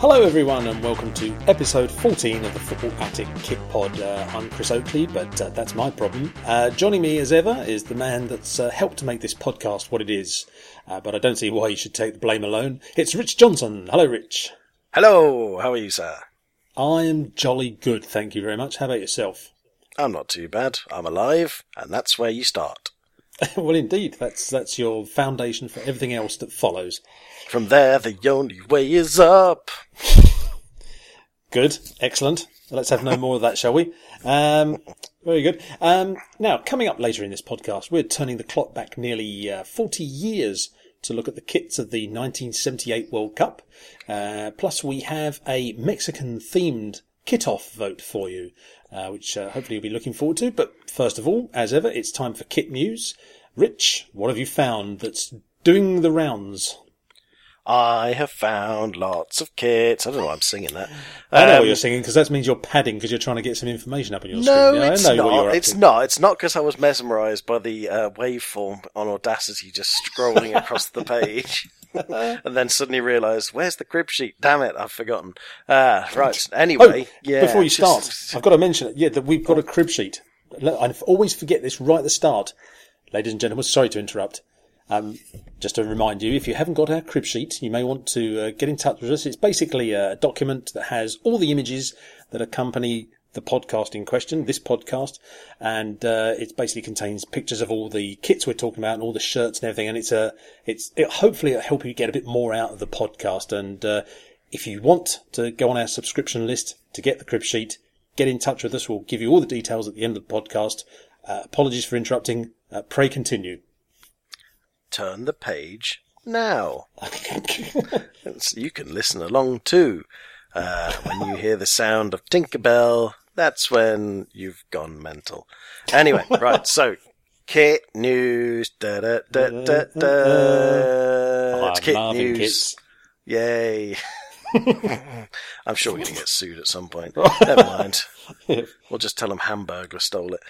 Hello everyone and welcome to episode 14 of the Football Attic Kit Pod. I'm Chris Oakley, but that's my problem. Joining me as ever is the man that's helped to make this podcast what it is, but I don't see why you should take the blame alone. It's Rich Johnson. Hello Rich. Hello, how are you sir? I am jolly good, thank you very much. How about yourself? I'm not too bad. I'm alive, and that's where you start. Well, indeed, that's your foundation for everything else that follows. From there, the only way is up. Good, excellent. Let's have no more of that, shall we? Very good. Now, coming up later in this podcast, we're turning the clock back nearly 40 years to look at the kits of the 1978 World Cup. Plus, we have a Mexican-themed kit-off vote for you, which hopefully you'll be looking forward to. But first of all, as ever, it's time for kit news. Rich, what have you found that's doing the rounds? I have found lots of kits. I don't know why I'm singing that. I know what you're singing, because that means you're padding, because you're trying to get some information up on your screen. No, it's not. It's not because I was mesmerised by the waveform on Audacity just scrolling across the page. And then suddenly realised, where's the crib sheet? Damn it, I've forgotten. Right, anyway. Oh, yeah, before you start, I've got to mention that we've got a crib sheet. I always forget this right at the start. Ladies and gentlemen, sorry to interrupt. Just to remind you, if you haven't got our crib sheet, you may want to get in touch with us. It's basically a document that has all the images that accompany the podcast in question, this podcast, and it basically contains pictures of all the kits we're talking about and all the shirts and everything. And hopefully it'll help you get a bit more out of the podcast. And if you want to go on our subscription list to get the crib sheet, get in touch with us. We'll give you all the details at the end of the podcast. Apologies for interrupting. Pray continue. Turn the page now. So you can listen along too. When you hear the sound of Tinkerbell, that's when you've gone mental. Anyway, right, so kit news. Da, da, da, da, da. Oh, it's kit news. Kits. Yay. I'm sure we're going to get sued at some point. Never mind. We'll just tell them Hamburglar stole it.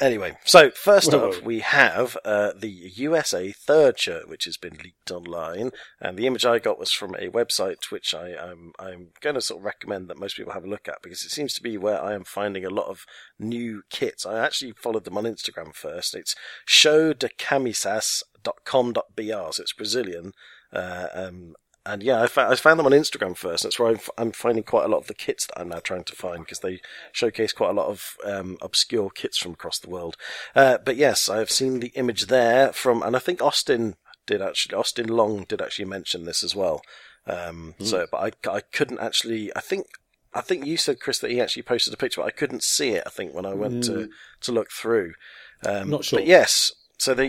Anyway, so first off, we have the USA third shirt, which has been leaked online, and the image I got was from a website which I'm going to sort of recommend that most people have a look at, because it seems to be where I am finding a lot of new kits. I actually followed them on Instagram first. It's showdecamisas.com.br, so it's Brazilian. And yeah, I found them on Instagram first. That's where I'm finding quite a lot of the kits that I'm now trying to find, because they showcase quite a lot of obscure kits from across the world. But yes, I've seen the image there from, and I think Austin Long did actually mention this as well. So, but I couldn't actually, I think you said, Chris, that he actually posted a picture, but I couldn't see it, I think, when I went to look through. Not sure. But yes. So the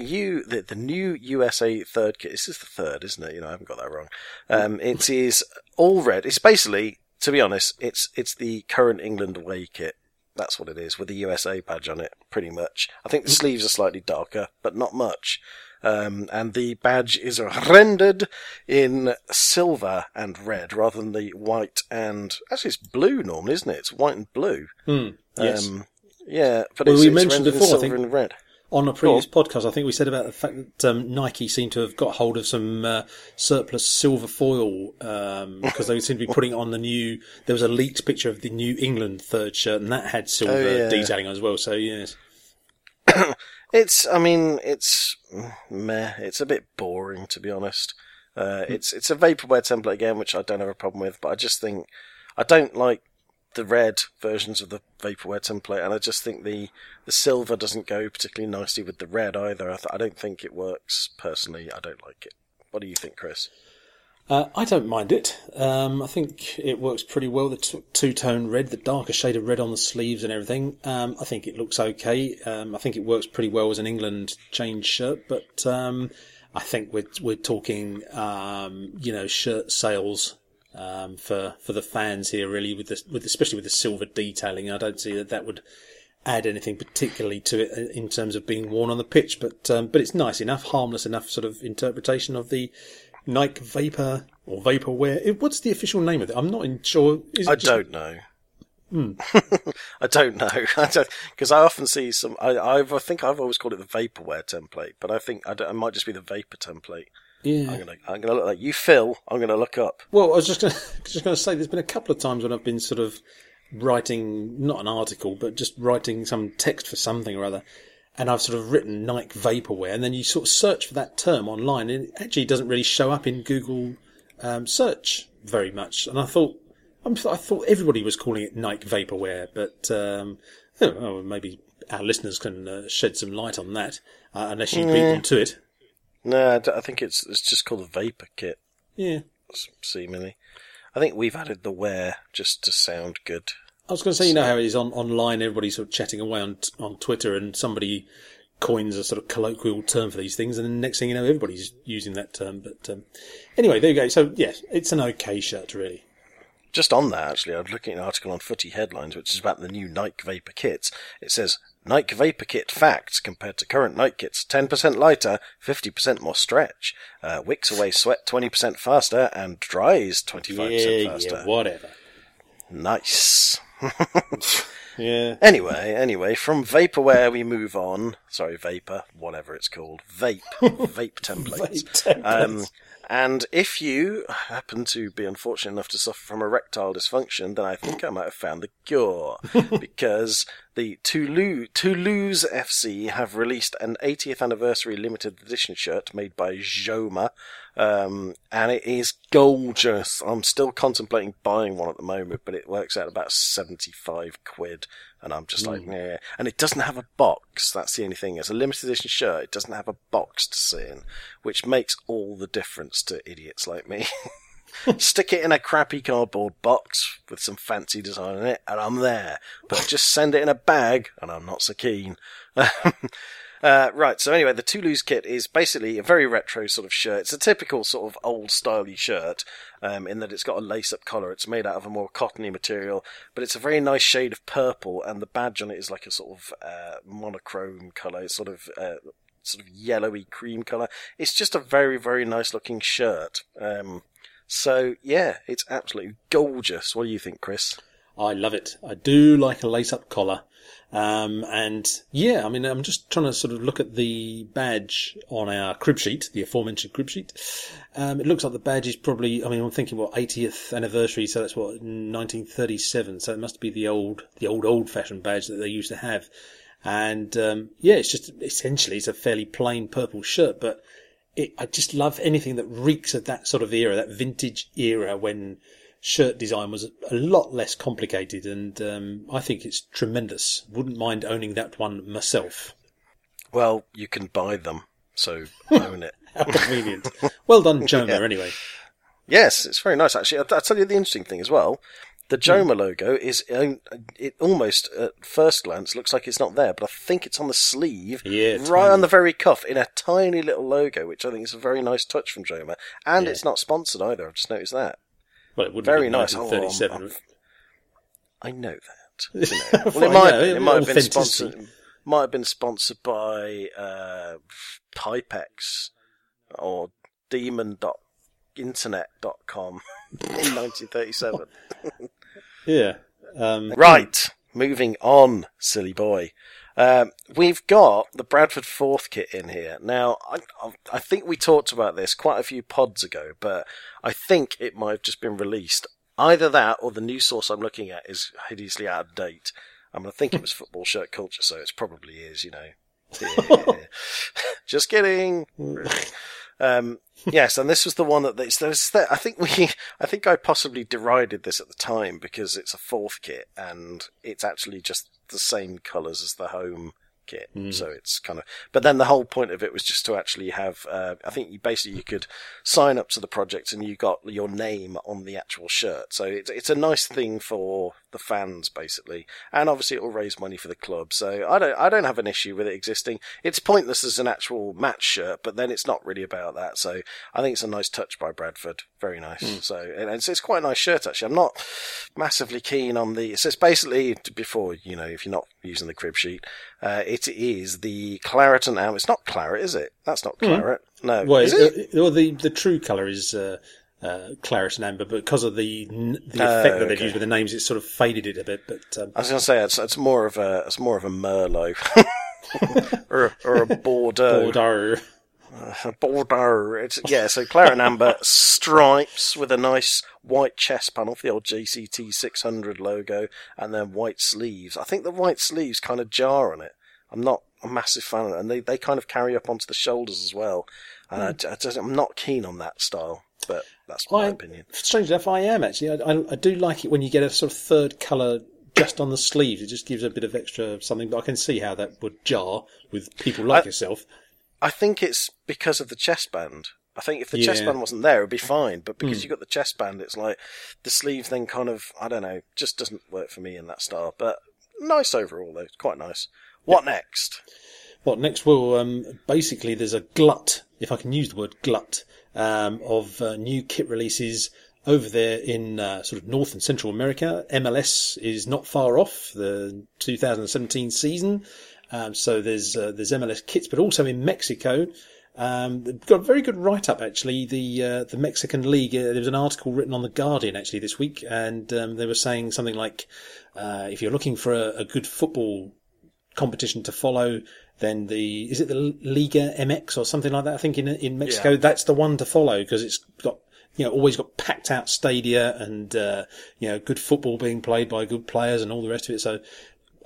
new USA third kit, this is the third, isn't it? You know, I haven't got that wrong. It is all red. It's basically, to be honest, it's the current England away kit. That's what it is, with the USA badge on it, pretty much. I think the sleeves are slightly darker, but not much. And the badge is rendered in silver and red rather than the white and... Actually, it's blue normally, isn't it? It's white and blue. Yes. Yeah, but well, it's rendered before, in silver and red. On a previous podcast, I think we said about the fact that Nike seemed to have got hold of some surplus silver foil, because they seemed to be putting on the new... There was a leaked picture of the New England third shirt, and that had silver detailing as well, so yes. It's meh. It's a bit boring, to be honest. It's a vaporware template again, which I don't have a problem with, but I just think... I don't like the red versions of the vaporware template, and I just think the silver doesn't go particularly nicely with the red either. I don't think it works personally. I don't like it. What do you think, Chris? I don't mind it. I think it works pretty well. The two-tone red, the darker shade of red on the sleeves and everything. I think it looks okay. I think it works pretty well as an England change shirt, but I think we're talking shirt sales for the fans here, really, especially with the silver detailing. I don't see that would add anything particularly to it in terms of being worn on the pitch, but it's nice enough, harmless enough sort of interpretation of the Nike Vapor or Vaporware. What's the official name of it? I'm not sure. Don't know. I don't know, because I often see some. I think I've always called it the Vaporware template, but I think it might just be the Vapor template. Yeah. I'm gonna look like you, Phil. I'm gonna look up. Well, I was just gonna say, there's been a couple of times when I've been sort of writing, not an article, but just writing some text for something or other, and I've sort of written Nike Vaporware, and then you sort of search for that term online, and it actually doesn't really show up in Google search very much. And I thought everybody was calling it Nike Vaporware, but maybe our listeners can shed some light on that, unless you beat them to it. No, I think it's just called a Vapor Kit. Yeah. Seemingly. I think we've added the wear just to sound good. I was going to say, you know how it is online, everybody's sort of chatting away on Twitter, and somebody coins a sort of colloquial term for these things, and then next thing you know, everybody's using that term. But anyway, there you go. So, yes, it's an okay shirt, really. Just on that, actually, I was looking at an article on Footy Headlines, which is about the new Nike Vapor Kits. It says, Nike Vapor Kit facts compared to current Nike kits, 10% lighter, 50% more stretch, wicks away sweat 20% faster, and dries 25% faster. Yeah, whatever. Nice. Yeah. Anyway, from Vaporware we move on. Sorry, Vapor, whatever it's called. Vape templates. Vape templates. And if you happen to be unfortunate enough to suffer from erectile dysfunction, then I think I might have found the cure, because the Toulouse FC have released an 80th anniversary limited edition shirt made by Joma, and it is gorgeous. I'm still contemplating buying one at the moment, but it works out about 75 quid, and I'm just like, yeah. And it doesn't have a box. That's the only thing. It's a limited edition shirt. It doesn't have a box to sit in, which makes all the difference to idiots like me. Stick it in a crappy cardboard box with some fancy design in it, and I'm there. But just send it in a bag, and I'm not so keen. Right, so anyway, the Toulouse kit is basically a very retro sort of shirt. It's a typical sort of old-style-y shirt, in that it's got a lace-up collar. It's made out of a more cottony material, but it's a very nice shade of purple, and the badge on it is like a sort of monochrome colour. It's sort of yellowy cream colour. It's just a very, very nice-looking shirt. So, yeah, it's absolutely gorgeous. What do you think, Chris? I love it. I do like a lace-up collar. And yeah, I mean, I'm just trying to sort of look at the badge on our crib sheet, the aforementioned crib sheet. It looks like the badge is probably, I mean, I'm thinking, 80th anniversary, so that's 1937. So it must be the old-fashioned badge that they used to have. And, yeah, it's just, essentially, it's a fairly plain purple shirt, but I just love anything that reeks of that sort of era, that vintage era when shirt design was a lot less complicated, and I think it's tremendous. Wouldn't mind owning that one myself. Well, you can buy them, so own it. How convenient. Well done, Joma, anyway. Yes, it's very nice, actually. I'll tell you the interesting thing as well. The Joma logo is, it almost at first glance looks like it's not there, but I think it's on the sleeve, right on the very cuff, in a tiny little logo, which I think is a very nice touch from Joma. And it's not sponsored either, I've just noticed that. Well, it would have been nice. 1937. I know that. Well, it might have been sponsored by Pipex or Demon.internet.com in 1937. Yeah. Right. Moving on, silly boy. We've got the Bradford 4th kit in here. Now, I think we talked about this quite a few pods ago, but I think it might have just been released. Either that or the new source I'm looking at is hideously out of date. I mean, I think it was Football Shirt Culture, so it probably is, you know. Yeah. Just kidding. Yes, and this was the one that I think I possibly derided this at the time because it's a 4th kit and it's actually just the same colours as the home kit. So it's kind of, but then the whole point of it was just to actually have, I think you could sign up to the project and you got your name on the actual shirt. So it's a nice thing for the fans basically. And obviously it will raise money for the club. So I don't have an issue with it existing. It's pointless as an actual match shirt, but then it's not really about that. So I think it's a nice touch by Bradford. Very nice. So, and it's quite a nice shirt actually. I'm not massively keen on it's basically before, you know, if you're not using the crib sheet, it is the claret and amber. It's not claret, is it? That's not claret. No. Well, is it? Well, the true colour is claret and amber, but because of the effect that they've used with the names, it's sort of faded it a bit. But I was going to say it's more of a Merlot or a Bordeaux. Bordeaux. So Claret and Amber stripes with a nice white chest panel for the old JCT 600 logo, and then white sleeves. I think the white sleeves kind of jar on it. I'm not a massive fan of it, and they kind of carry up onto the shoulders as well. And I'm not keen on that style, but that's my opinion. Strange enough, I am actually. I do like it when you get a sort of third colour just on the sleeves. It just gives a bit of extra something, but I can see how that would jar with people like yourself. I think it's because of the chestband. I think if the chestband wasn't there, it'd be fine. But because you've got the chestband, it's like the sleeve then kind of, I don't know, just doesn't work for me in that style. But nice overall, though. It's quite nice. What next? Well, next we'll basically there's a glut, if I can use the word glut, of new kit releases over there in sort of North and Central America. MLS is not far off the 2017 season, so there's MLS kits, but also in Mexico. They've got a very good write-up actually. The Mexican League. There was an article written on The Guardian actually this week, and they were saying something like, if you're looking for a good football competition to follow, then is it the Liga MX or something like that, I think in Mexico, that's the one to follow, because it's got, always got packed out stadia and, good football being played by good players and all the rest of it. So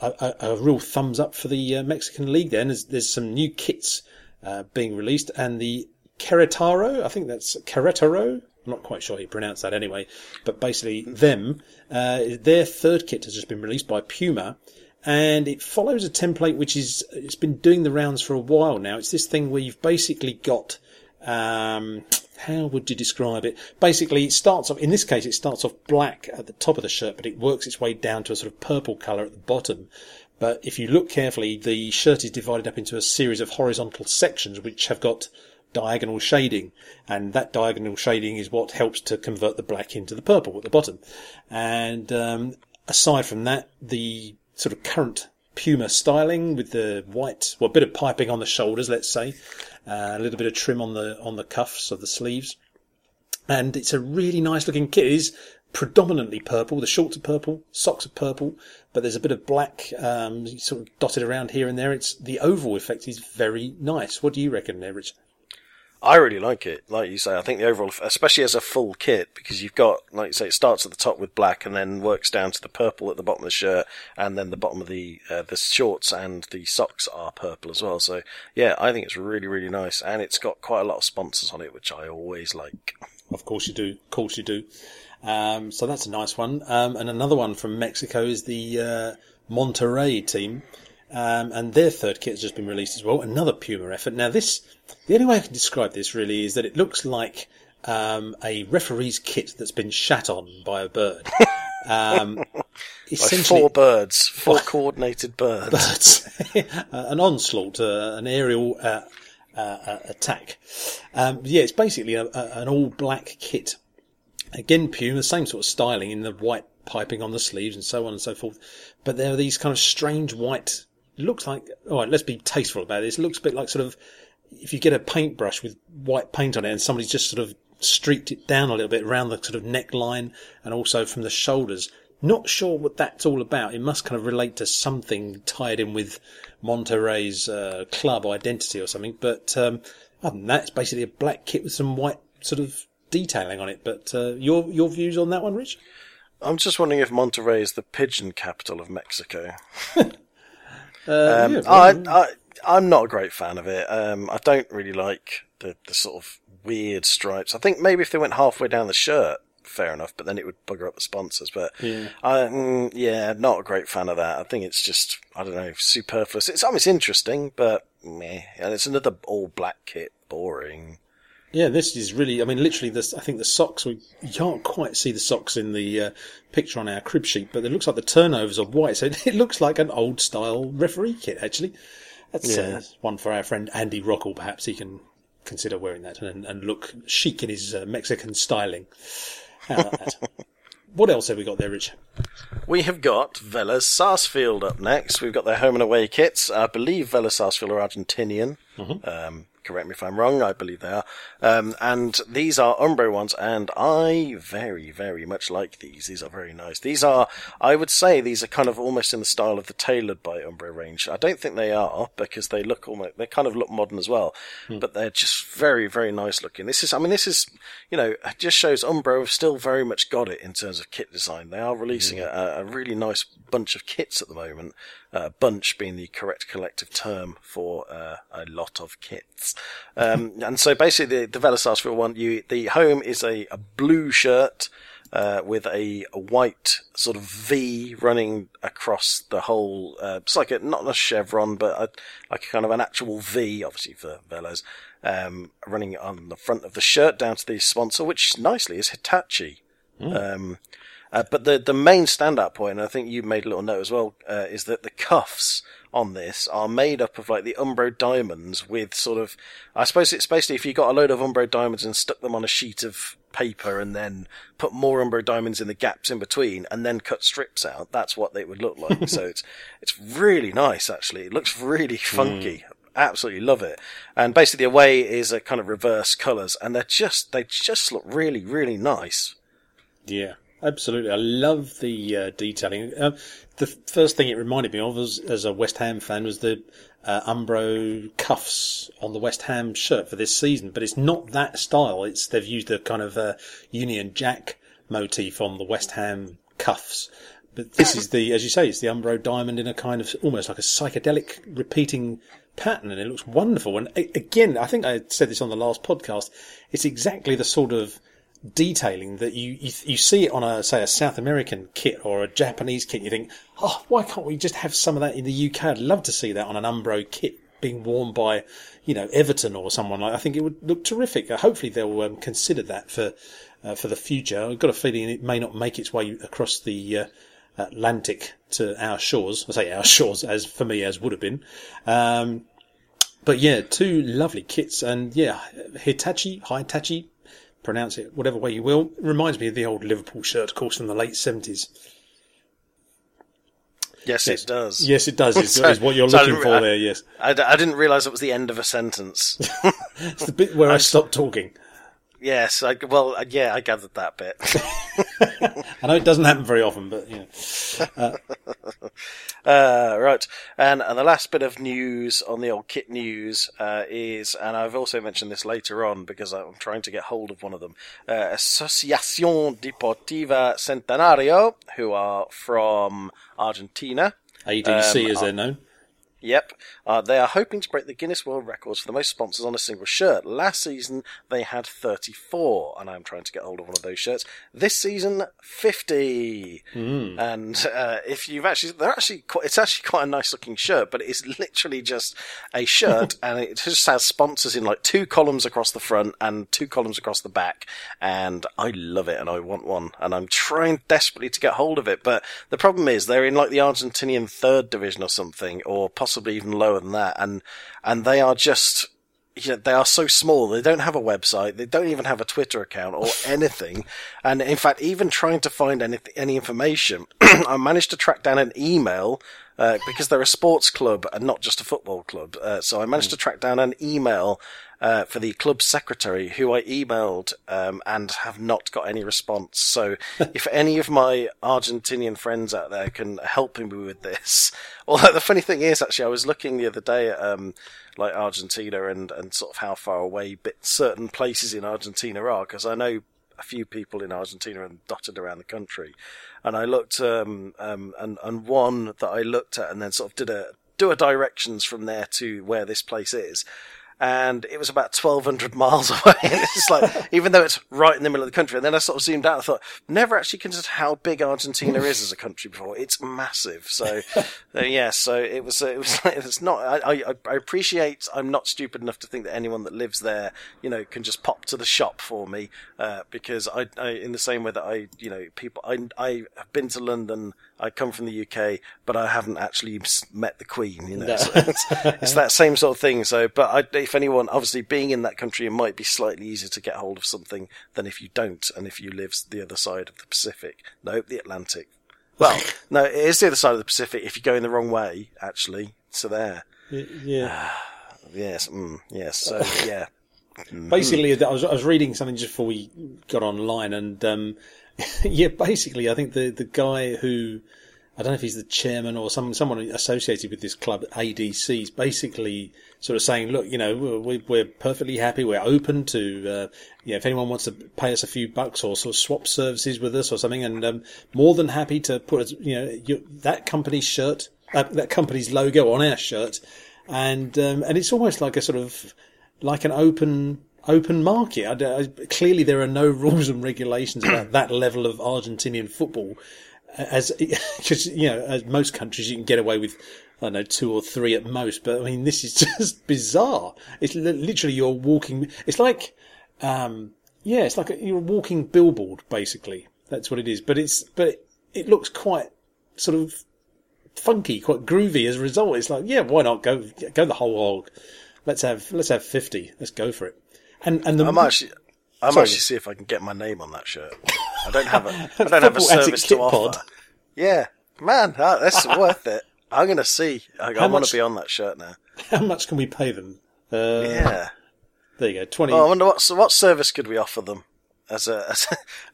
a real thumbs up for the Mexican League then. There's some new kits, being released, and the Queretaro, I think that's Queretaro. I'm not quite sure how you pronounce that anyway, but basically their third kit has just been released by Puma. And it follows a template which it's been doing the rounds for a while now. It's this thing where you've basically got, how would you describe it? Basically, it starts off, in this case, it starts off black at the top of the shirt, but it works its way down to a sort of purple colour at the bottom. But if you look carefully, the shirt is divided up into a series of horizontal sections which have got diagonal shading, and that diagonal shading is what helps to convert the black into the purple at the bottom. And aside from that, the sort of current Puma styling with the white, a bit of piping on the shoulders, let's say, a little bit of trim on the cuffs of the sleeves. And it's a really nice looking kit. It is predominantly purple. The shorts are purple, socks are purple, but there's a bit of black, sort of dotted around here and there. It's the overall effect is very nice. What do you reckon there, Rich? I really like it. Like you say, I think the overall, especially as a full kit, because you've got, like you say, it starts at the top with black and then works down to the purple at the bottom of the shirt, and then the bottom of the shorts and the socks are purple as well. So, yeah, I think it's really, really nice. And it's got quite a lot of sponsors on it, which I always like. Of course you do. Of course you do. So that's a nice one. And another one from Mexico is the Monterrey team. And their third kit has just been released as well. Another Puma effort. Now the only way I can describe this really is that it looks like, a referee's kit that's been shat on by a bird. Essentially, like four coordinated birds. An onslaught, an aerial, attack. It's basically an all black kit. Again, Puma, same sort of styling in the white piping on the sleeves and so on and so forth, but there are these kind of strange white, looks like, alright, let's be tasteful about this, it looks a bit like sort of if you get a paintbrush with white paint on it and somebody's just sort of streaked it down a little bit around the sort of neckline and also from the shoulders. Not sure what that's all about. It must kind of relate to something tied in with Monterrey's club identity or something, but other than that, it's basically a black kit with some white sort of detailing on it. But your views on that one, Rich? I'm just wondering if Monterrey is the pigeon capital of Mexico. I'm not a great fan of it. I don't really like the sort of weird stripes. I think maybe if they went halfway down the shirt, fair enough, but then it would bugger up the sponsors. But not a great fan of that. I think it's just, I don't know, superfluous. It's almost interesting, but meh. And it's another all-black kit. Boring. Yeah, this is really, I mean, literally, I think the socks, you can't quite see the socks in the picture on our crib sheet, but it looks like the turnovers are white, so it looks like an old-style referee kit, actually. That's one for our friend Andy Rockle, perhaps he can consider wearing that and look chic in his Mexican styling. How about that? What else have we got there, Rich? We have got Vélez Sarsfield up next. We've got their home and away kits. I believe Vélez Sarsfield are Argentinian. Mm-hmm. Correct me if I'm wrong, I believe they are. And these are Umbro ones, and I very, very much like these. These are very nice. These are, I would say, these are kind of almost in the style of the Tailored by Umbro range. I don't think they are, because they look almost, they kind of look modern as well, but they're just very, very nice looking. This is, you know, it just shows Umbro have still very much got it in terms of kit design. They are releasing a really nice bunch of kits at the moment. Bunch being the correct collective term for a lot of kits. And so basically the Vélez Sarsfield one, the home is a blue shirt with a white sort of V running across the whole, it's like not a chevron, but like kind of an actual V, obviously for Vélez, running on the front of the shirt down to the sponsor, which nicely is Hitachi. But the main standout point, and I think you made a little note as well, is that the cuffs on this are made up of like the Umbro diamonds with sort of, I suppose it's basically if you got a load of Umbro diamonds and stuck them on a sheet of paper and then put more Umbro diamonds in the gaps in between and then cut strips out, that's what they would look like. So it's really nice actually. It looks really funky. Absolutely love it. And basically the away is a kind of reverse colours, and they just look really, really nice. Yeah. Absolutely. I love the detailing. The first thing it reminded me of as a West Ham fan was the Umbro cuffs on the West Ham shirt for this season, but it's not that style. They've used a kind of Union Jack motif on the West Ham cuffs. But this is as you say, it's the Umbro diamond in a kind of almost like a psychedelic repeating pattern, and it looks wonderful. And again, I think I said this on the last podcast, it's exactly the sort of detailing that you see it on a South American kit or a Japanese kit. You think, why can't we just have some of that in the UK? I'd love to see that on an Umbro kit being worn by, you know, Everton or someone like. I think it would look terrific. Hopefully they'll consider that for the future. I've got a feeling it may not make its way across the Atlantic to our shores. I say our shores, as for me as would have been. But yeah, two lovely kits, and yeah, Hitachi. Pronounce it whatever way you will. It reminds me of the old Liverpool shirt, of course, from the late 70s. Yes, it does. Yes, it does. Is what you're looking for there, yes. I didn't realise it was the end of a sentence. It's the bit where I stopped talking. Yes, I gathered that bit. I know it doesn't happen very often, but, you know. Right, and the last bit of news on the old kit news is, and I've also mentioned this later on because I'm trying to get hold of one of them, Asociación Deportiva Centenario, who are from Argentina. ADC as they're known. Yep. They are hoping to break the Guinness World Records for the most sponsors on a single shirt. Last season, they had 34, and I'm trying to get hold of one of those shirts. This season, 50. And if you've actually... it's actually quite a nice-looking shirt, but it's literally just a shirt, and it just has sponsors in, like, two columns across the front and two columns across the back, and I love it, and I want one, and I'm trying desperately to get hold of it, but the problem is they're in, like, the Argentinian third division or something, or possibly even lower than that, and they are just, you know, they are so small. They don't have a website, they don't even have a Twitter account or anything, and in fact even trying to find any information, I managed to track down an email because they're a sports club and not just a football club, so I managed to track down an email for the club secretary, who I emailed and have not got any response. So if any of my Argentinian friends out there can help me with this. Although the funny thing is, actually, I was looking the other day at like Argentina and sort of how far away certain places in Argentina are, because I know a few people in Argentina and dotted around the country. And I looked and one that I looked at and then sort of did a directions from there to where this place is. And it was about 1,200 miles away. And it's like, even though it's right in the middle of the country. And then I sort of zoomed out and thought, never actually considered how big Argentina is as a country before. It's massive. So, yeah, so it was like, it's not, I appreciate, I'm not stupid enough to think that anyone that lives there, you know, can just pop to the shop for me. Because I in the same way that I have been to London, I come from the UK, but I haven't actually met the Queen, you know. No. So it's that same sort of thing. So, but if anyone, obviously being in that country, it might be slightly easier to get hold of something than if you don't, and if you live the other side of the Pacific. No, the Atlantic. Well, no, it is the other side of the Pacific if you go in the wrong way, actually. So there. Yeah. Yes. Mm, yes. So, yeah. Basically, I was reading something just before we got online, and basically, I think the guy who, I don't know if he's the chairman or someone associated with this club, ADC, is basically sort of saying, look, you know, we're perfectly happy, we're open to, if anyone wants to pay us a few bucks or sort of swap services with us or something, and more than happy to put, that company's shirt, that company's logo on our shirt, and it's almost like a sort of like an open market. Clearly, there are no rules and regulations about that level of Argentinian football. As most countries, you can get away with, I don't know, 2 or 3 at most. But I mean, this is just bizarre. It's literally you're walking. It's like, it's like you're a walking billboard. Basically, that's what it is. But it looks quite sort of funky, quite groovy. As a result, it's like, yeah, why not go the whole hog? Let's have 50. Let's go for it. And I'm actually see if I can get my name on that shirt. I don't have a service to offer. Pod. Yeah, man, that's worth it. I'm going to see. I want to be on that shirt now. How much can we pay them? Yeah, there you go. 20. Oh, I wonder what service could we offer them as a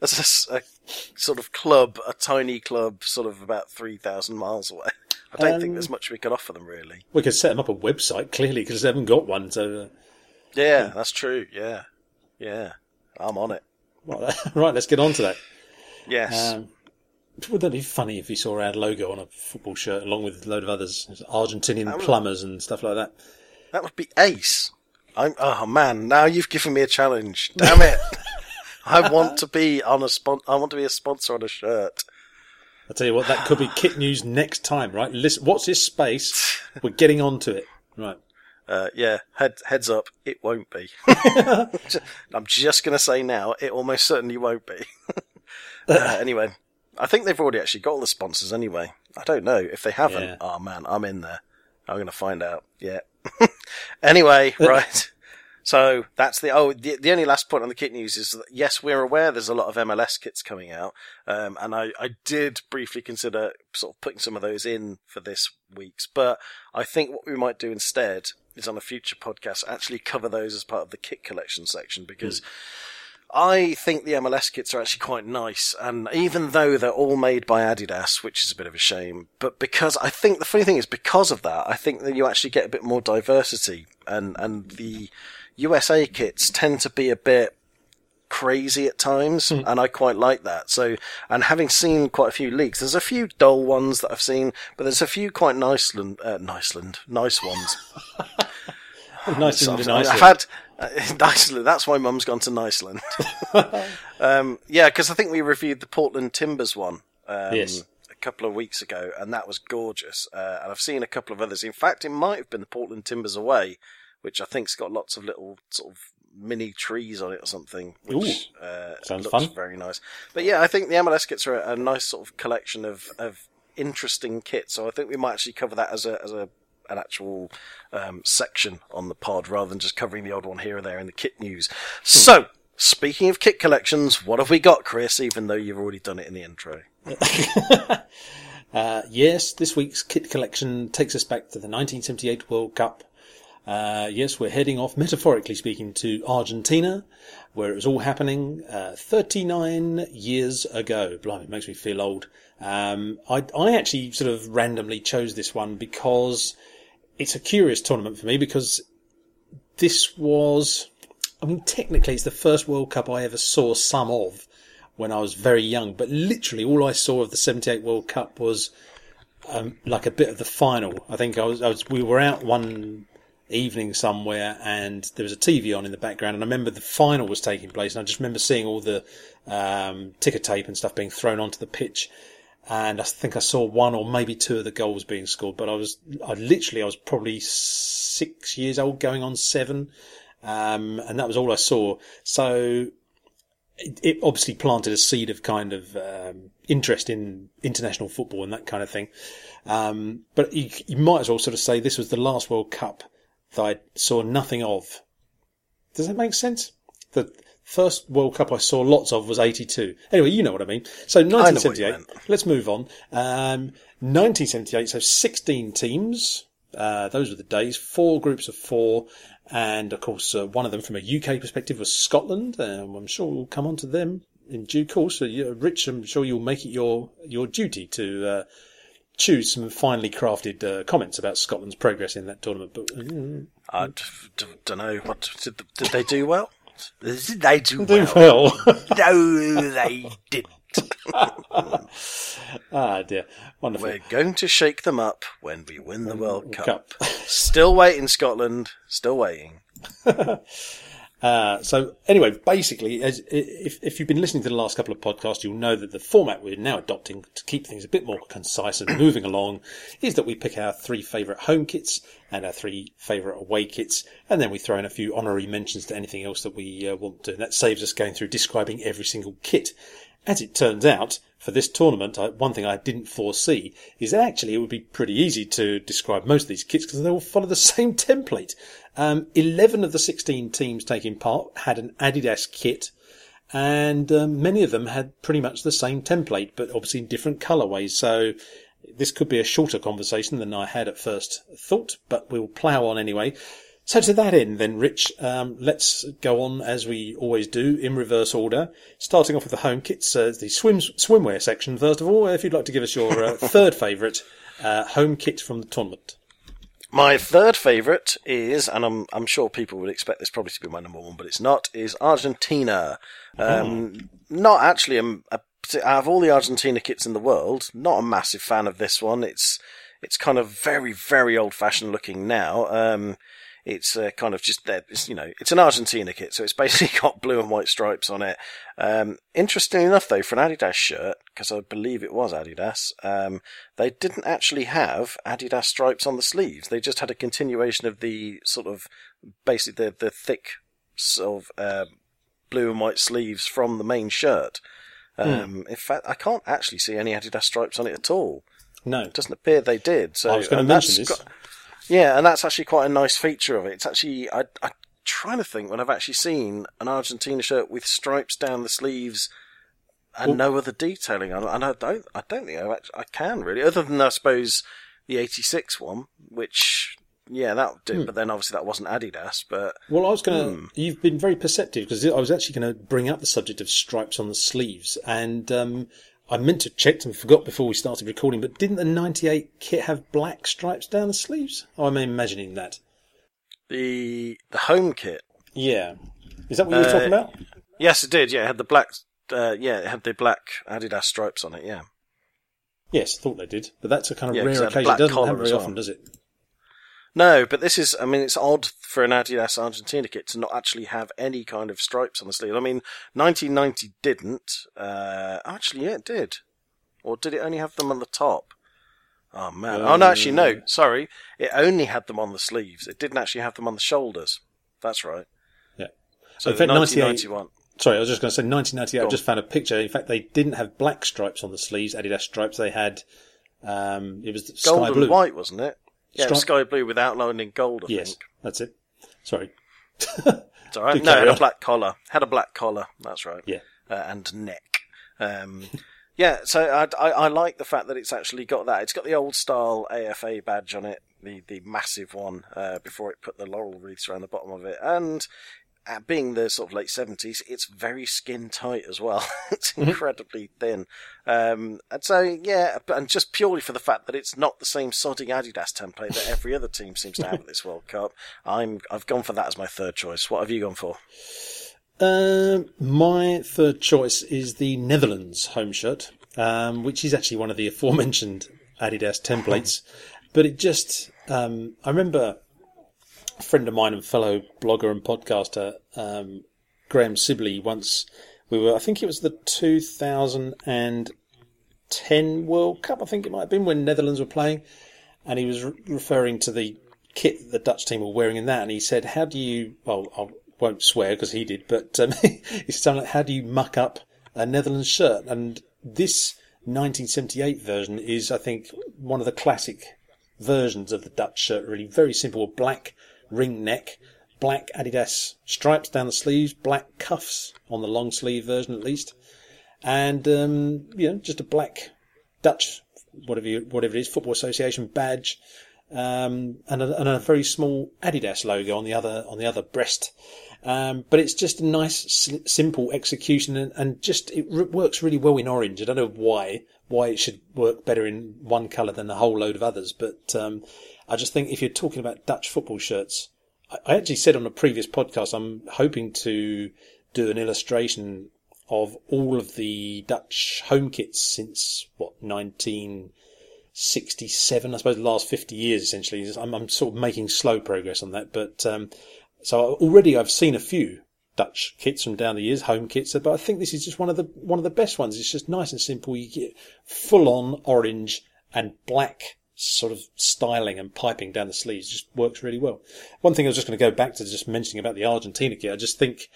sort of club, a tiny club, sort of about 3,000 miles away. I don't think there's much we could offer them really. We could set them up a website clearly because they haven't got one. So yeah, that's true. Yeah, I'm on it. Well, right, let's get on to that. Yes. Wouldn't that be funny if you saw our logo on a football shirt along with a load of others, Argentinian plumbers and stuff like that? That would be ace. Now you've given me a challenge. Damn it! I want to be a sponsor on a shirt. I tell you what, that could be kit news next time, right? Listen, what's this space? We're getting on to it, right? Heads up, it won't be. I'm just going to say now, it almost certainly won't be. Anyway, I think they've already actually got all the sponsors anyway. I don't know. If they haven't, Oh man, I'm in there. I'm going to find out. Yeah. Anyway, right. So that's the only last point on the kit news is that, yes, we're aware there's a lot of MLS kits coming out. And I did briefly consider sort of putting some of those in for this week's, but I think what we might do instead is on a future podcast actually cover those as part of the kit collection section, because I think the MLS kits are actually quite nice. And even though they're all made by Adidas, which is a bit of a shame, but because I think the funny thing is because of that, I think that you actually get a bit more diversity and the USA kits tend to be a bit crazy at times, and I quite like that. So, and having seen quite a few leaks, there's a few dull ones that I've seen, but there's a few quite nice ones. Iceland. That's why Mum's gone to Iceland. Because I think we reviewed the Portland Timbers one. Yes. Couple of weeks ago, and that was gorgeous. And I've seen a couple of others. In fact, it might have been the Portland Timbers away, which I think's got lots of little sort of mini trees on it or something, which sounds looks fun. Very nice. But yeah, I think the MLS kits are a nice sort of collection of interesting kits. So I think we might actually cover that as an actual section on the pod rather than just covering the odd one here or there in the kit news. So, speaking of kit collections, what have we got, Chris, even though you've already done it in the intro? Yes, this week's kit collection takes us back to the 1978 World Cup. Yes, we're heading off, metaphorically speaking, to Argentina, where it was all happening 39 years ago. Blimey, it makes me feel old. I actually sort of randomly chose this one because it's a curious tournament for me, because this was, I mean, technically it's the first World Cup I ever saw some of when I was very young, but literally all I saw of the 78 World Cup was like a bit of the final. I think we were out one evening somewhere and there was a TV on in the background, and I remember the final was taking place, and I just remember seeing all the ticker tape and stuff being thrown onto the pitch, and I think I saw one or maybe 2 of the goals being scored, but I was probably 6 years old going on 7, and that was all I saw. So it obviously planted a seed of kind of interest in international football and that kind of thing, but you might as well sort of say this was the last World Cup that I saw nothing of. Does that make sense? The first World Cup I saw lots of was 82. Anyway, you know what I mean. So 1978, let's move on. 1978, so 16 teams. Those were the days. 4 groups of 4. And, of course, one of them from a UK perspective was Scotland. I'm sure we'll come on to them in due course. Rich, I'm sure you'll make it your duty to choose some finely crafted comments about Scotland's progress in that tournament. But, I don't know. What did they do well? Did they do well? No, they didn't. Ah, dear. Wonderful. We're going to shake them up when we win the World Cup. Still waiting, Scotland. Still waiting. So anyway, basically, if you've been listening to the last couple of podcasts, you'll know that the format we're now adopting to keep things a bit more concise and moving along is that we pick our 3 favourite home kits and our 3 favourite away kits, and then we throw in a few honorary mentions to anything else that we want to, and that saves us going through describing every single kit. As it turns out, for this tournament, one thing I didn't foresee is that actually it would be pretty easy to describe most of these kits because they all follow the same template. 11 of the 16 teams taking part had an Adidas kit, and many of them had pretty much the same template, but obviously in different colourways. So this could be a shorter conversation than I had at first thought, but we'll plough on anyway. So to that end then, Rich, let's go on as we always do in reverse order. Starting off with the home kits, the swimwear section. First of all, if you'd like to give us your third favourite home kit from the tournament. My third favourite is, and I'm sure people would expect this probably to be my number one, but it's not, is Argentina. Not actually, out of all the Argentina kits in the world, not a massive fan of this one. It's kind of very, very old-fashioned looking now. It's kind of just there, it's an Argentina kit, so it's basically got blue and white stripes on it. Interestingly enough, though, for an Adidas shirt, because I believe it was Adidas, they didn't actually have Adidas stripes on the sleeves. They just had a continuation of the sort of, basically the thick sort of blue and white sleeves from the main shirt. In fact, I can't actually see any Adidas stripes on it at all. No. It doesn't appear they did. So I was going to mention this. Yeah, and that's actually quite a nice feature of it. It's actually, I'm trying to think when I've actually seen an Argentina shirt with stripes down the sleeves and no other detailing. And I don't think I can really, other than I suppose the 86 one, which, yeah, that would do. But then obviously that wasn't Adidas. But well, I was going to. You've been very perceptive because I was actually going to bring up the subject of stripes on the sleeves, and I meant to check and forgot before we started recording, but didn't the 98 kit have black stripes down the sleeves? Oh, I'm imagining that. The home kit? Yeah. Is that what you were talking about? Yes, it did. Yeah, it had the black Adidas stripes on it, yeah. Yes, I thought they did. But that's a kind of rare occasion. It doesn't happen very often, does it? No, but this is, it's odd for an Adidas Argentina kit to not actually have any kind of stripes on the sleeve. 1990 didn't. Actually, yeah, it did. Or did it only have them on the top? Oh, man. Oh, no, actually, no. Sorry. It only had them on the sleeves. It didn't actually have them on the shoulders. That's right. Yeah. So, in fact, 1991. Sorry, I was just going to say 1998. I just found a picture. In fact, they didn't have black stripes on the sleeves, Adidas stripes. They had, it was sky blue. Gold and white, wasn't it? Yeah, sky blue with outline in gold, I think. That's it. Sorry. It's all right. No, had a black collar. That's right. Yeah. And neck. Yeah, so I like the fact that it's actually got that. It's got the old-style AFA badge on it, the massive one, before it put the laurel wreaths around the bottom of it. And being the sort of late 70s, it's very skin-tight as well. It's incredibly thin. And so, yeah, and just purely for the fact that it's not the same sodding Adidas template that every other team seems to have at this World Cup, I've gone for that as my third choice. What have you gone for? My third choice is the Netherlands home shirt, which is actually one of the aforementioned Adidas templates. But it just, I remember a friend of mine and fellow blogger and podcaster, Graham Sibley, once we were, I think it was the 2010 World Cup, I think it might have been, when Netherlands were playing, and he was referring to the kit that the Dutch team were wearing in that, and he said, how do you, well, I won't swear because he did, but he said something like, how do you muck up a Netherlands shirt? And this 1978 version is, I think, one of the classic versions of the Dutch shirt, really. Very simple, black ring neck, black Adidas stripes down the sleeves, black cuffs on the long sleeve version at least, and just a black Dutch, whatever it is, Football Association badge, and a very small Adidas logo on the other breast. But it's just a nice, simple execution, and just it works really well in orange. I don't know why it should work better in one colour than a whole load of others, but I just think if you're talking about Dutch football shirts, I actually said on a previous podcast I'm hoping to do an illustration of all of the Dutch home kits since, 1967, I suppose the last 50 years, essentially. I'm sort of making slow progress on that, but... So already I've seen a few Dutch kits from down the years, home kits, but I think this is just one of the best ones. It's just nice and simple. You get full-on orange and black sort of styling and piping down the sleeves. It just works really well. One thing I was just going to go back to just mentioning about the Argentina kit, I just think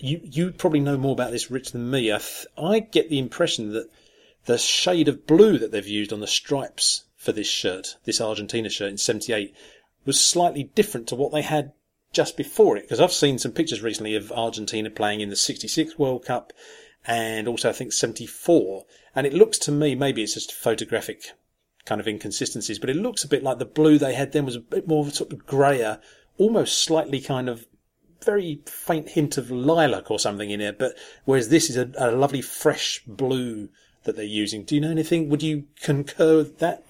you probably know more about this, Rich, than me. I get the impression that the shade of blue that they've used on the stripes for this shirt, this Argentina shirt in 78, was slightly different to what they had just before it, because I've seen some pictures recently of Argentina playing in the 66 World Cup and also I think 74, and it looks to me, maybe it's just photographic kind of inconsistencies, but it looks a bit like the blue they had then was a bit more of a sort of greyer, almost slightly kind of very faint hint of lilac or something in it, but whereas this is a lovely fresh blue that they're using. Do you know anything? Would you concur with that?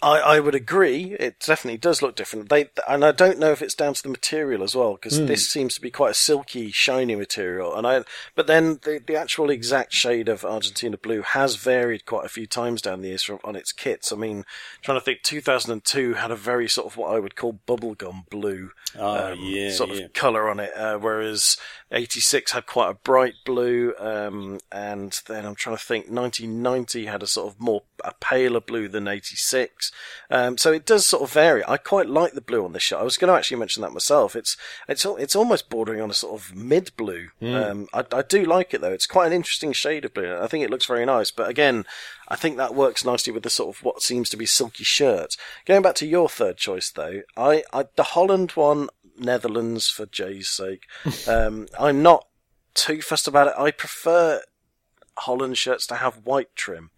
I would agree. It definitely does look different. And I don't know if it's down to the material as well, because this seems to be quite a silky, shiny material. But then the actual exact shade of Argentina blue has varied quite a few times down the years on its kits. I mean, trying to think, 2002 had a very sort of what I would call bubblegum blue of colour on it, whereas 86 had quite a bright blue, and then I'm trying to think, 1990 had a sort of a paler blue than 86. So it does sort of vary. I quite like the blue on this shirt. I was going to actually mention that myself. It's almost bordering on a sort of mid-blue. I do like it, though. It's quite an interesting shade of blue. I think it looks very nice. But again, I think that works nicely with the sort of what seems to be silky shirt. Going back to your third choice, though, I the Holland one, Netherlands, for Jay's sake, I'm not too fussed about it. I prefer Holland shirts to have white trim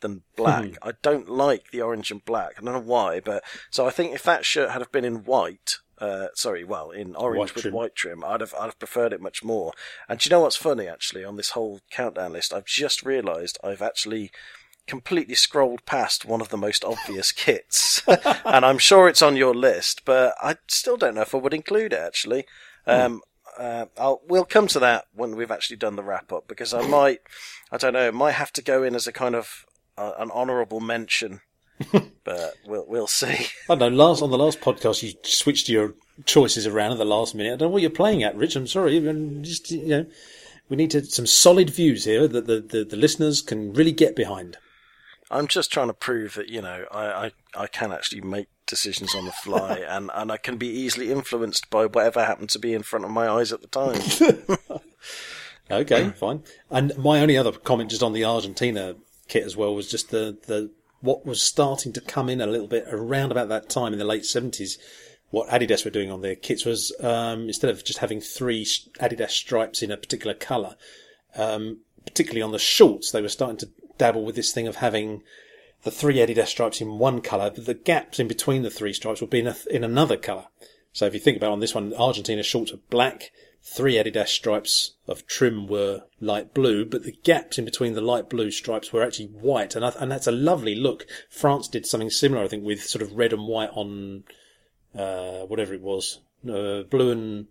than black. I don't like the orange and black. I don't know why, but so I think if that shirt had have been in in orange with white trim, I'd have preferred it much more. And do you know what's funny, actually, on this whole countdown list? I've just realised I've actually completely scrolled past one of the most obvious kits, and I'm sure it's on your list, but I still don't know if I would include it, actually. We'll come to that when we've actually done the wrap-up, because I might have to go in as a kind of an honourable mention, but we'll see. I don't know. On the last podcast, you switched your choices around at the last minute. I don't know what you're playing at, Rich. I'm sorry. Just, we need some solid views here that the listeners can really get behind. I'm just trying to prove that I can actually make decisions on the fly, and I can be easily influenced by whatever happened to be in front of my eyes at the time. Okay, fine. And my only other comment just on the Argentina kit as well was just the what was starting to come in a little bit around about that time in the late 70s. What Adidas were doing on their kits was instead of just having three Adidas stripes in a particular colour, particularly on the shorts, they were starting to dabble with this thing of having the three Adidas stripes in one colour, but the gaps in between the three stripes would be in another colour. So if you think about on this one, Argentina shorts were black, three Adidas stripes of trim were light blue, but the gaps in between the light blue stripes were actually white, and that's a lovely look. France did something similar, I think, with sort of red and white on whatever it was, blue and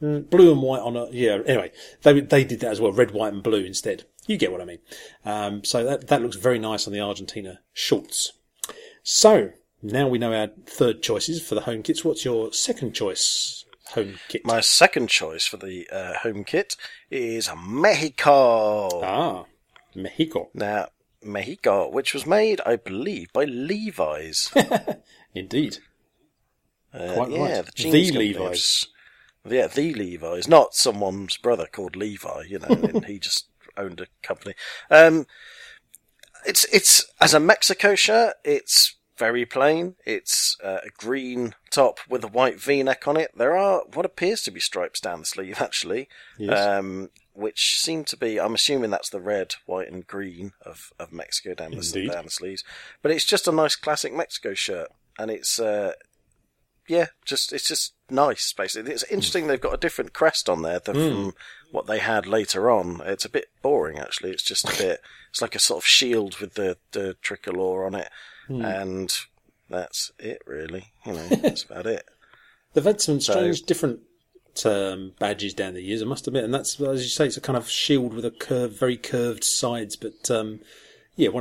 white on a, yeah. Anyway, they did that as well, red, white, and blue instead. You get what I mean. So that looks very nice on the Argentina shorts. So now we know our third choices for the home kits. What's your second choice? Home kit. My second choice for the home kit is Mexico. Mexico. Now, Mexico, which was made, I believe, by Levi's. Indeed. Quite right. The Levi's. Yeah, the Levi's. Not someone's brother called Levi, and he just owned a company. It's as a Mexico shirt, it's very plain. It's a green top with a white V-neck on it. There are what appears to be stripes down the sleeve, actually. Yes. which seem to be, I'm assuming that's the red, white and green of Mexico down the sleeves. But it's just a nice classic Mexico shirt. And it's, it's just nice, basically. It's interesting they've got a different crest on there from what they had later on. It's a bit boring, actually. It's just a bit, it's like a sort of shield with the tricolor on it. And that's it, really. You know, that's about it. They've had some strange different badges down the years, I must admit. And that's, as you say, it's a kind of shield with a very curved sides. But, one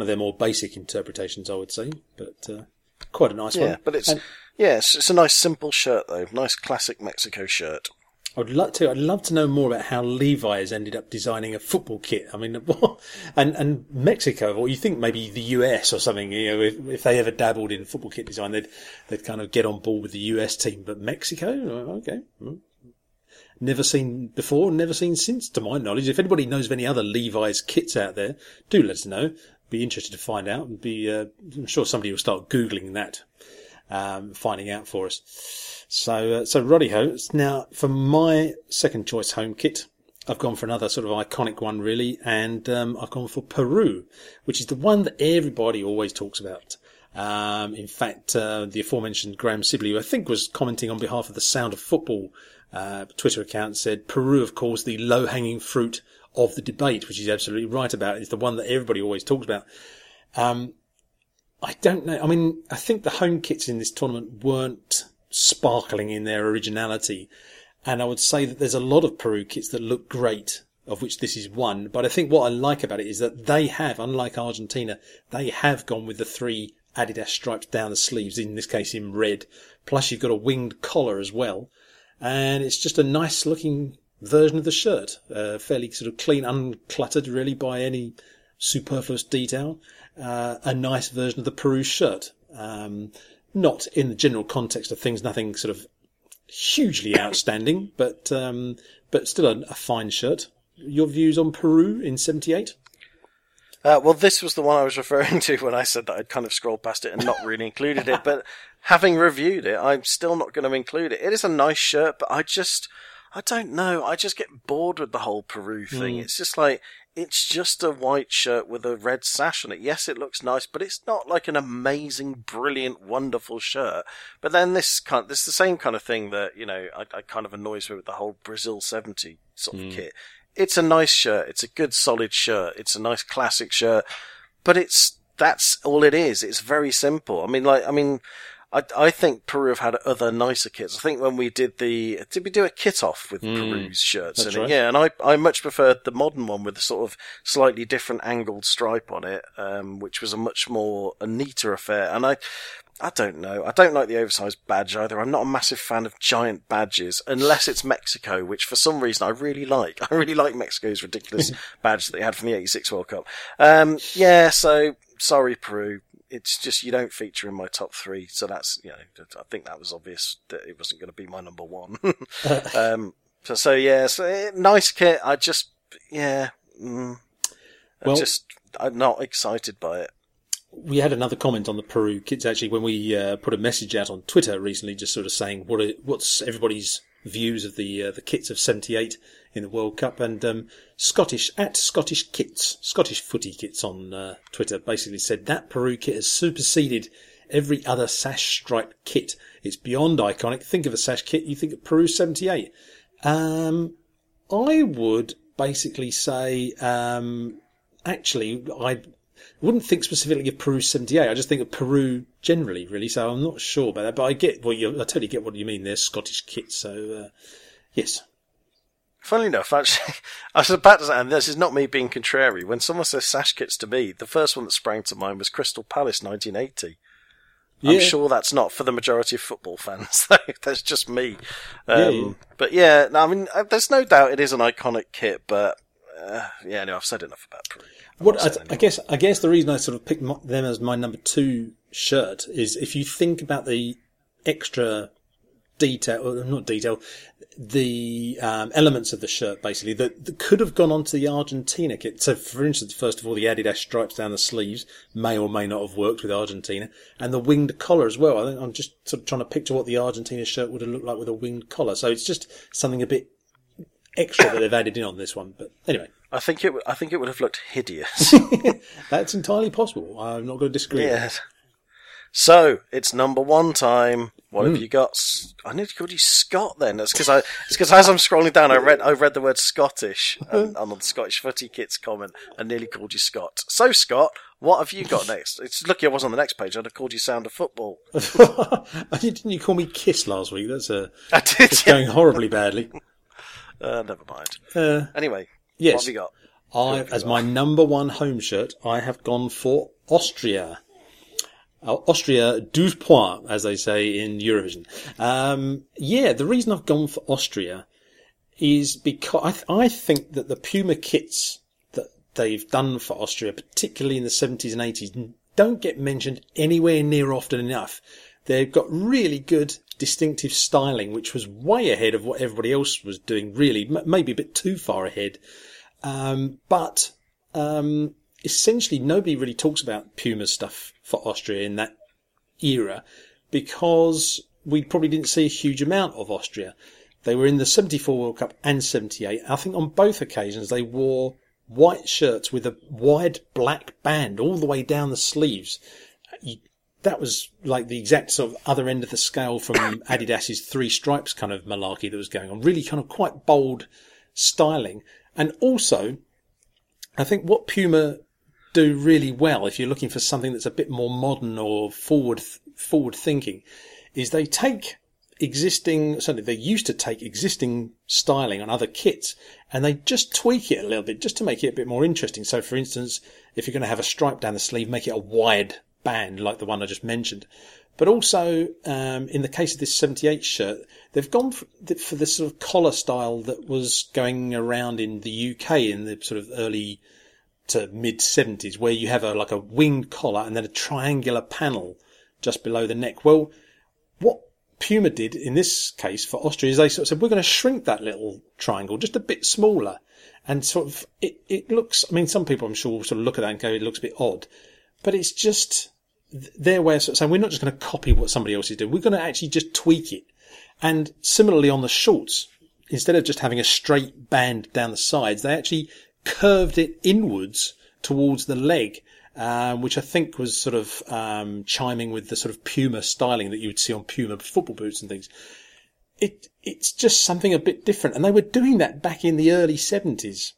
of their more basic interpretations, I would say. But quite a nice one. Yeah, but it's a nice simple shirt, though. Nice classic Mexico shirt. I'd love to know more about how Levi's ended up designing a football kit. I mean, and Mexico, or you think maybe the US or something, you know, if they ever dabbled in football kit design, they'd kind of get on board with the US team. But Mexico? Okay. Never seen before, never seen since, to my knowledge. If anybody knows of any other Levi's kits out there, do let us know. Be interested to find out. I'm sure somebody will start Googling that, finding out for us. So Roddy Ho. Now, for my second choice home kit, I've gone for another sort of iconic one, really, and I've gone for Peru, which is the one that everybody always talks about. In fact, the aforementioned Graham Sibley, who I think was commenting on behalf of the Sound of Football Twitter account, said Peru, of course, the low-hanging fruit of the debate, which he's absolutely right about. It's the one that everybody always talks about. I don't know. I mean, I think the home kits in this tournament weren't sparkling in their originality, and I would say that there's a lot of Peru kits that look great, of which this is one. But I think what I like about it is that they have, unlike Argentina, they have gone with the three Adidas stripes down the sleeves, in this case in red, plus you've got a winged collar as well, and it's just a nice looking version of the shirt, fairly sort of clean, uncluttered really by any superfluous detail, a nice version of the Peru shirt. Not in the general context of things, nothing sort of hugely outstanding, but still a fine shirt. Your views on Peru in 78? Well, this was the one I was referring to when I said that I'd kind of scrolled past it and not really included it, but having reviewed it, I'm still not going to include it. It is a nice shirt, but I don't know. I just get bored with the whole Peru thing. It's just like, it's just a white shirt with a red sash on it. Yes, it looks nice, but it's not like an amazing, brilliant, wonderful shirt. But then this is the same kind of thing that, you know, I kind of annoys me with the whole Brazil 70 sort of kit. It's a nice shirt. It's a good, solid shirt. It's a nice classic shirt, but that's all it is. It's very simple. I mean, I think Peru have had other nicer kits. I think when we did did we do a kit off with Peru's shirts? That's right. Yeah, and I much preferred the modern one with the sort of slightly different angled stripe on it, which was a neater affair. And I don't know. I don't like the oversized badge either. I'm not a massive fan of giant badges, unless it's Mexico, which for some reason I really like. I really like Mexico's ridiculous badge that they had from the 86 World Cup. So sorry, Peru. It's just, you don't feature in my top three. So that's, you know, I think that was obvious that it wasn't going to be my number one. Nice kit. I'm not excited by it. We had another comment on the Peru kits, actually, when we put a message out on Twitter recently, just sort of saying, what's everybody's views of the kits of 78 in the World Cup, and Scottish Footy Kits on Twitter basically said that Peru kit has superseded every other sash stripe kit. It's beyond iconic. Think of a sash kit, you think of Peru 78. I would basically say I wouldn't think specifically of Peru 78. I just think of Peru generally, really. So I'm not sure about that, but I totally get what you mean. They're Scottish kits, so yes. Funnily enough, actually, I was about to say, and this is not me being contrary, when someone says sash kits to me, the first one that sprang to mind was Crystal Palace 1980. Yeah. I'm sure that's not for the majority of football fans, though. That's just me. But yeah, I mean, there's no doubt it is an iconic kit, but I've said enough about Peru. I guess the reason I sort of picked them as my number two shirt is if you think about the extra elements of the shirt, basically, that could have gone onto the Argentina kit. So, for instance, first of all, the Adidas stripes down the sleeves may or may not have worked with Argentina, and the winged collar as well. I think I'm just sort of trying to picture what the Argentina shirt would have looked like with a winged collar. So it's just something a bit extra that they've added in on this one. But anyway, I think it would have looked hideous. That's entirely possible. I'm not going to disagree. Yes. So it's number one time. What have you got? I need to call you Scott then. That's because as I'm scrolling down, I read the word Scottish on the Scottish Footy Kit's comment and nearly called you Scott. So Scott, what have you got next? It's lucky I was on the next page. I'd have called you Sound of Football. Didn't you call me Kiss last week? I did. It's going horribly badly. Never mind. Anyway, yes. What have you got? My number one home shirt, I have gone for Austria. Austria 12 points, as they say in Eurovision. The reason I've gone for Austria is because I think that the Puma kits that they've done for Austria, particularly in the 70s and 80s, don't get mentioned anywhere near often enough. They've got really good distinctive styling, which was way ahead of what everybody else was doing, really, maybe a bit too far ahead. Essentially, nobody really talks about Puma stuff for Austria in that era because we probably didn't see a huge amount of Austria. They were in the 74 World Cup and 78. I think on both occasions they wore white shirts with a wide black band all the way down the sleeves. That was like the exact sort of other end of the scale from Adidas's three stripes kind of malarkey that was going on. Really kind of quite bold styling. And also, I think what Puma do really well, if you're looking for something that's a bit more modern or forward thinking, is they take existing styling on other kits and they just tweak it a little bit just to make it a bit more interesting. So for instance, if you're going to have a stripe down the sleeve, make it a wide band like the one I just mentioned. But also, in the case of this 78 shirt, they've gone for the sort of collar style that was going around in the UK in the sort of early to mid 70s, where you have a winged collar and then a triangular panel just below the neck. Well, what Puma did in this case for Austria is they sort of said, we're going to shrink that little triangle just a bit smaller. And sort of, it looks, I mean, some people I'm sure will sort of look at that and go, it looks a bit odd, but it's just their way of sort of saying, we're not just going to copy what somebody else is doing. We're going to actually just tweak it. And similarly on the shorts, instead of just having a straight band down the sides, they actually curved it inwards towards the leg, which I think was sort of chiming with the sort of Puma styling that you would see on Puma football boots and things. It's just something a bit different, and they were doing that back in the early 70s,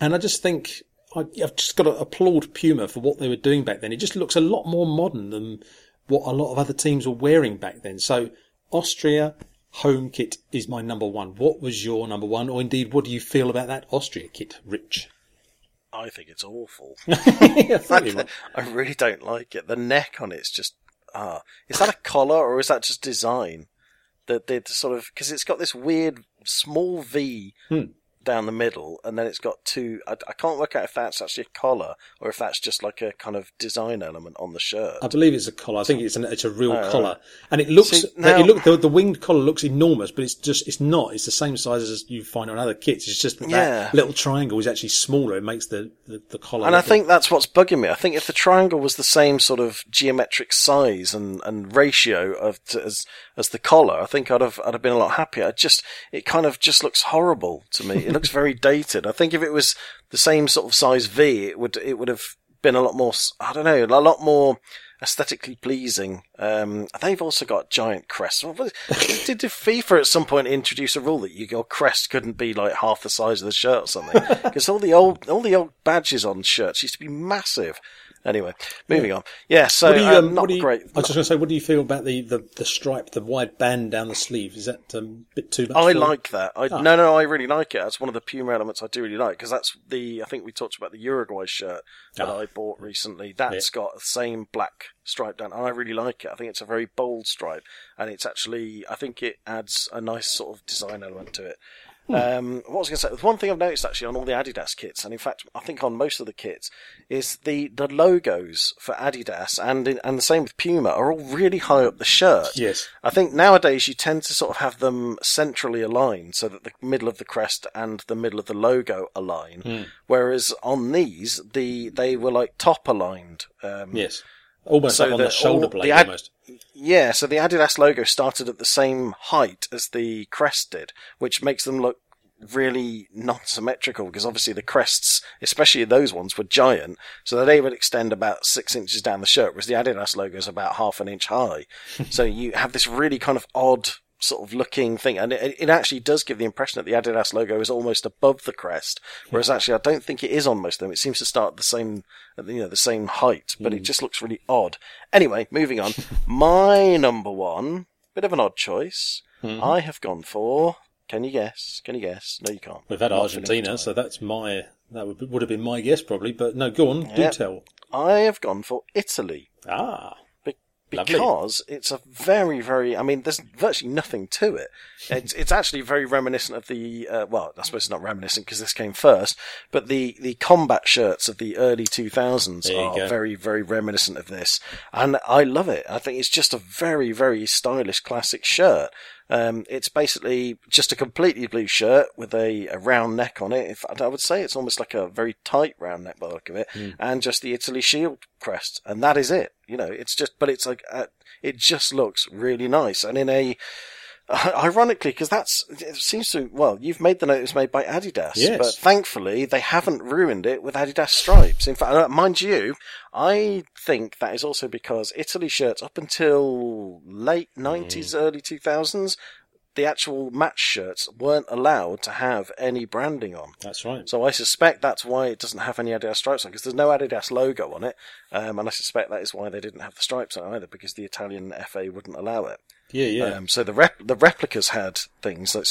and I just think I've just got to applaud Puma for what they were doing back then. It just looks a lot more modern than what a lot of other teams were wearing back then. So Austria home kit is my number one. What was your number one? Or indeed, what do you feel about that Austria kit, Rich? I think it's awful. I really don't like it. The neck on it's just... is that a collar or is that just design? The sort of... Because it's got this weird small V down the middle, and then it's got two... I can't work out if that's actually a collar or if that's just like a kind of design element on the shirt. I believe it's a collar. I think it's a real collar. And it looks... the winged collar looks enormous, but it's not. It's the same size as you find on other kits. It's just that little triangle is actually smaller. It makes the collar... And I think that's what's bugging me. I think if the triangle was the same sort of geometric size and ratio as the collar, I think I'd have been a lot happier. It kind of just looks horrible to me. It looks very dated. I think if it was the same sort of size V, it would have been a lot more, a lot more aesthetically pleasing. They've also got giant crests. Did FIFA at some point introduce a rule that your crest couldn't be like half the size of the shirt or something? Because all the old badges on shirts used to be massive. Anyway, moving on. Yeah, so not great. I was just going to say, what do you feel about the stripe, the wide band down the sleeve? Is that a bit too much? I like that. No, I really like it. That's one of the Puma elements I do really like, because that's I think we talked about the Uruguay shirt that I bought recently. That's got the same black stripe down, and I really like it. I think it's a very bold stripe, and it's actually, I think it adds a nice sort of design element to it. What was I going to say? One thing I've noticed actually on all the Adidas kits, and in fact I think on most of the kits, is the logos for Adidas and the same with Puma are all really high up the shirt. Yes. I think nowadays you tend to sort of have them centrally aligned so that the middle of the crest and the middle of the logo align, whereas on these they were like top aligned. Yes. Almost so like on the shoulder blade almost. Yeah, so the Adidas logo started at the same height as the crest did, which makes them look really non-symmetrical, because obviously the crests, especially those ones, were giant, so they would extend about 6 inches down the shirt, whereas the Adidas logo is about half an inch high. So you have this really kind of odd sort of looking thing, and it actually does give the impression that the Adidas logo is almost above the crest, whereas actually I don't think it is on most of them. It seems to start at the same, the same height, but it just looks really odd. Anyway, moving on. My number one, bit of an odd choice. I have gone for... Can you guess? No, you can't. We've had Argentina, so that's that would have been my guess probably, but no, go on, do tell. I have gone for Italy. Ah, because lovely. It's a very, very... I mean, there's virtually nothing to it. It's actually very reminiscent of the... well, I suppose it's not reminiscent because this came first, but the combat shirts of the early 2000s are very, very reminiscent of this. And I love it. I think it's just a very, very stylish classic shirt. It's basically just a completely blue shirt with a round neck on it. I would say it's almost like a very tight round neck by the look of it, and just the Italy shield crest, and that is it. You know, it's just, but it's like it just looks really nice, and in a ironically, because it seems to, well, you've made the note it was made by Adidas, yes, but thankfully they haven't ruined it with Adidas stripes. In fact, mind you, I think that is also because Italy shirts up until late 90s, early 2000s, the actual match shirts weren't allowed to have any branding on. That's right. So I suspect that's why it doesn't have any Adidas stripes on, because there's no Adidas logo on it, and I suspect that is why they didn't have the stripes on either, because the Italian FA wouldn't allow it. Yeah, yeah. So the replicas had things like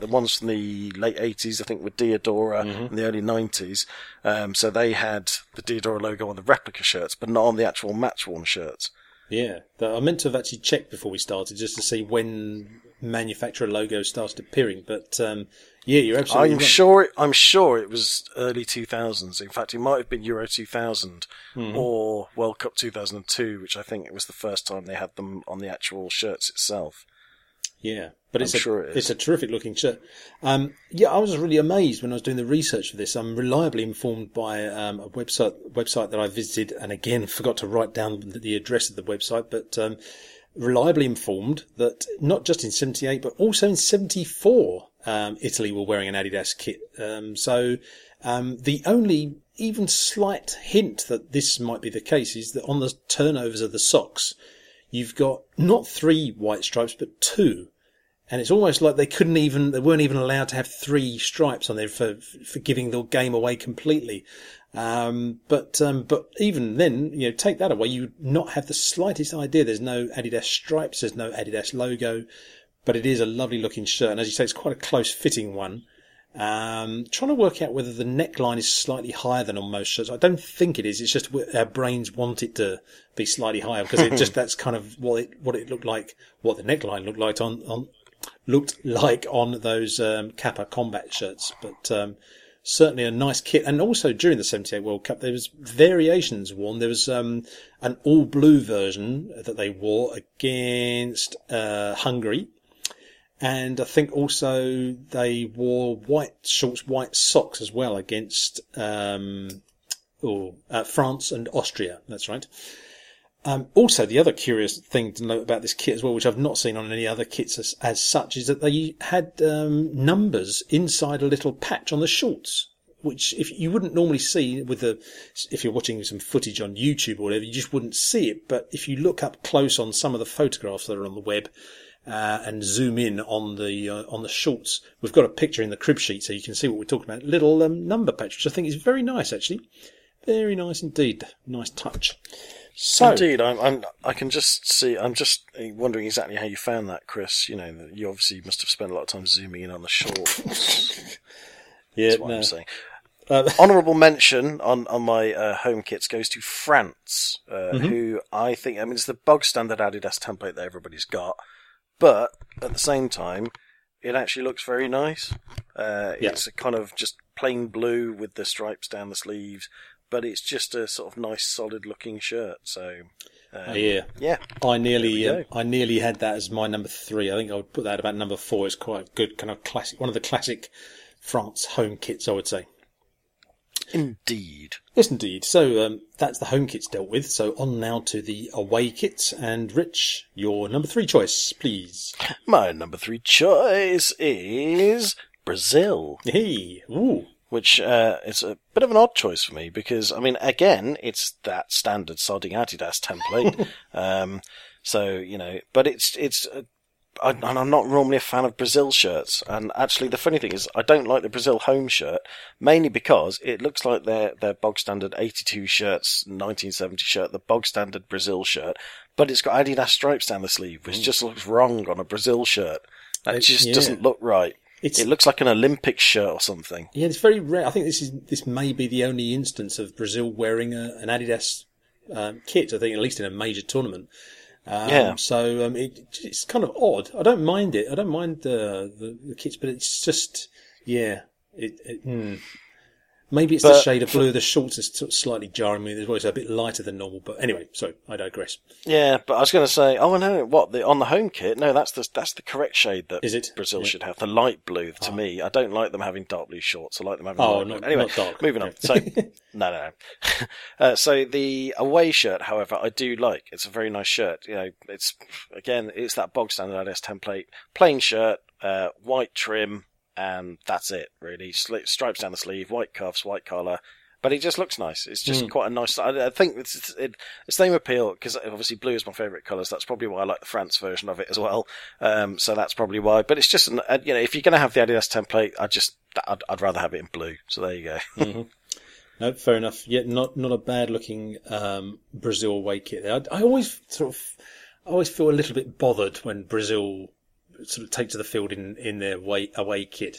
the ones from the late 80s, I think, with Diadora, and the early 90s. So they had the Diadora logo on the replica shirts, but not on the actual match worn shirts. Yeah, I meant to have actually checked before we started just to see when manufacturer logos started appearing, but yeah, you're absolutely right. I'm sure it was early 2000s. In fact, it might have been Euro 2000 or World Cup 2002, which I think it was the first time they had them on the actual shirts itself. Yeah, but it's a terrific looking shirt. Yeah, I was really amazed when I was doing the research for this. I'm reliably informed by a website that I visited, and again forgot to write down the address of the website, but reliably informed that not just in 78 but also in 74 Italy were wearing an Adidas kit. So the only even slight hint that this might be the case is that on the turnovers of the socks, you've got not 3 white stripes, but 2. And it's almost like they weren't even allowed to have 3 stripes on there for giving the game away completely. But even then, you know, take that away, you not have the slightest idea. There's no Adidas stripes, there's no Adidas logo, but it is a lovely looking shirt. And as you say, it's quite a close fitting one. Trying to work out whether the neckline is slightly higher than on most shirts. I don't think it is. It's just our brains want it to be slightly higher because that's kind of what it looked like, what the neckline looked like on those Kappa combat shirts. But certainly a nice kit. And also during the 78 World Cup, there was variations worn. There was an all blue version that they wore against Hungary. And I think also they wore white shorts, white socks as well against France and Austria. That's right. Also, the other curious thing to note about this kit as well, which I've not seen on any other kits as such, is that they had numbers inside a little patch on the shorts, which if you wouldn't normally see if you're watching some footage on YouTube or whatever, you just wouldn't see it. But if you look up close on some of the photographs that are on the web, and zoom in on the shorts. We've got a picture in the crib sheet so you can see what we're talking about. Little number patch, which I think is very nice, actually. Very nice indeed. Nice touch. So, indeed, I can just see. I'm just wondering exactly how you found that, Chris. You know, you obviously must have spent a lot of time zooming in on the shorts. Yeah, that's what I'm saying. Honourable mention on my home kits goes to France, who I think, I mean, it's the bog standard Adidas template that everybody's got. But at the same time, it actually looks very nice. It's a kind of just plain blue with the stripes down the sleeves, but it's just a sort of nice, solid-looking shirt. So, yeah, I nearly had that as my number 3. I think I would put that about number 4. It's quite a good kind of classic, one of the classic France home kits, I would say. Indeed. Yes, indeed. So that's the home kits dealt with. So on now to the away kits. And Rich, your number 3 choice, please. My number 3 choice is... Brazil. Hey, ooh. Which is a bit of an odd choice for me because, I mean, again, it's that standard sodding Adidas template. So, you know, but I'm not normally a fan of Brazil shirts. And actually, the funny thing is, I don't like the Brazil home shirt, mainly because it looks like their bog standard 82 shirts, 1970 shirt, the bog standard Brazil shirt, but it's got Adidas stripes down the sleeve, which just looks wrong on a Brazil shirt. That just doesn't look right. It looks like an Olympic shirt or something. Yeah, it's very rare. I think this may be the only instance of Brazil wearing an Adidas kit, I think, at least in a major tournament. So it's kind of odd. I don't mind it. I don't mind the kits, but it's just, yeah. Maybe it's the shade of blue. The shorts are sort of slightly jarring me. There's always a bit lighter than normal. But anyway, so I digress. Yeah, but I was going to say, oh no, what on the home kit? No, that's the correct shade that Brazil should have. The light blue to me. I don't like them having dark blue shorts. I like them having light blue. Anyway, not dark. Moving on. So no. So the away shirt, however, I do like. It's a very nice shirt. You know, it's that bog standard Adidas template, plain shirt, white trim. And that's it, really. Stripes down the sleeve, white cuffs, white collar. But it just looks nice. It's just quite a nice... I think it's the same appeal, because obviously blue is my favourite colours. That's probably why I like the France version of it as well. So that's probably why. But it's just, you know, if you're going to have the Adidas template, I'd rather have it in blue. So there you go. Mm-hmm. No, fair enough. Yeah, not a bad-looking Brazil away kit there. I always feel a little bit bothered when Brazil... sort of take to the field in their away kit.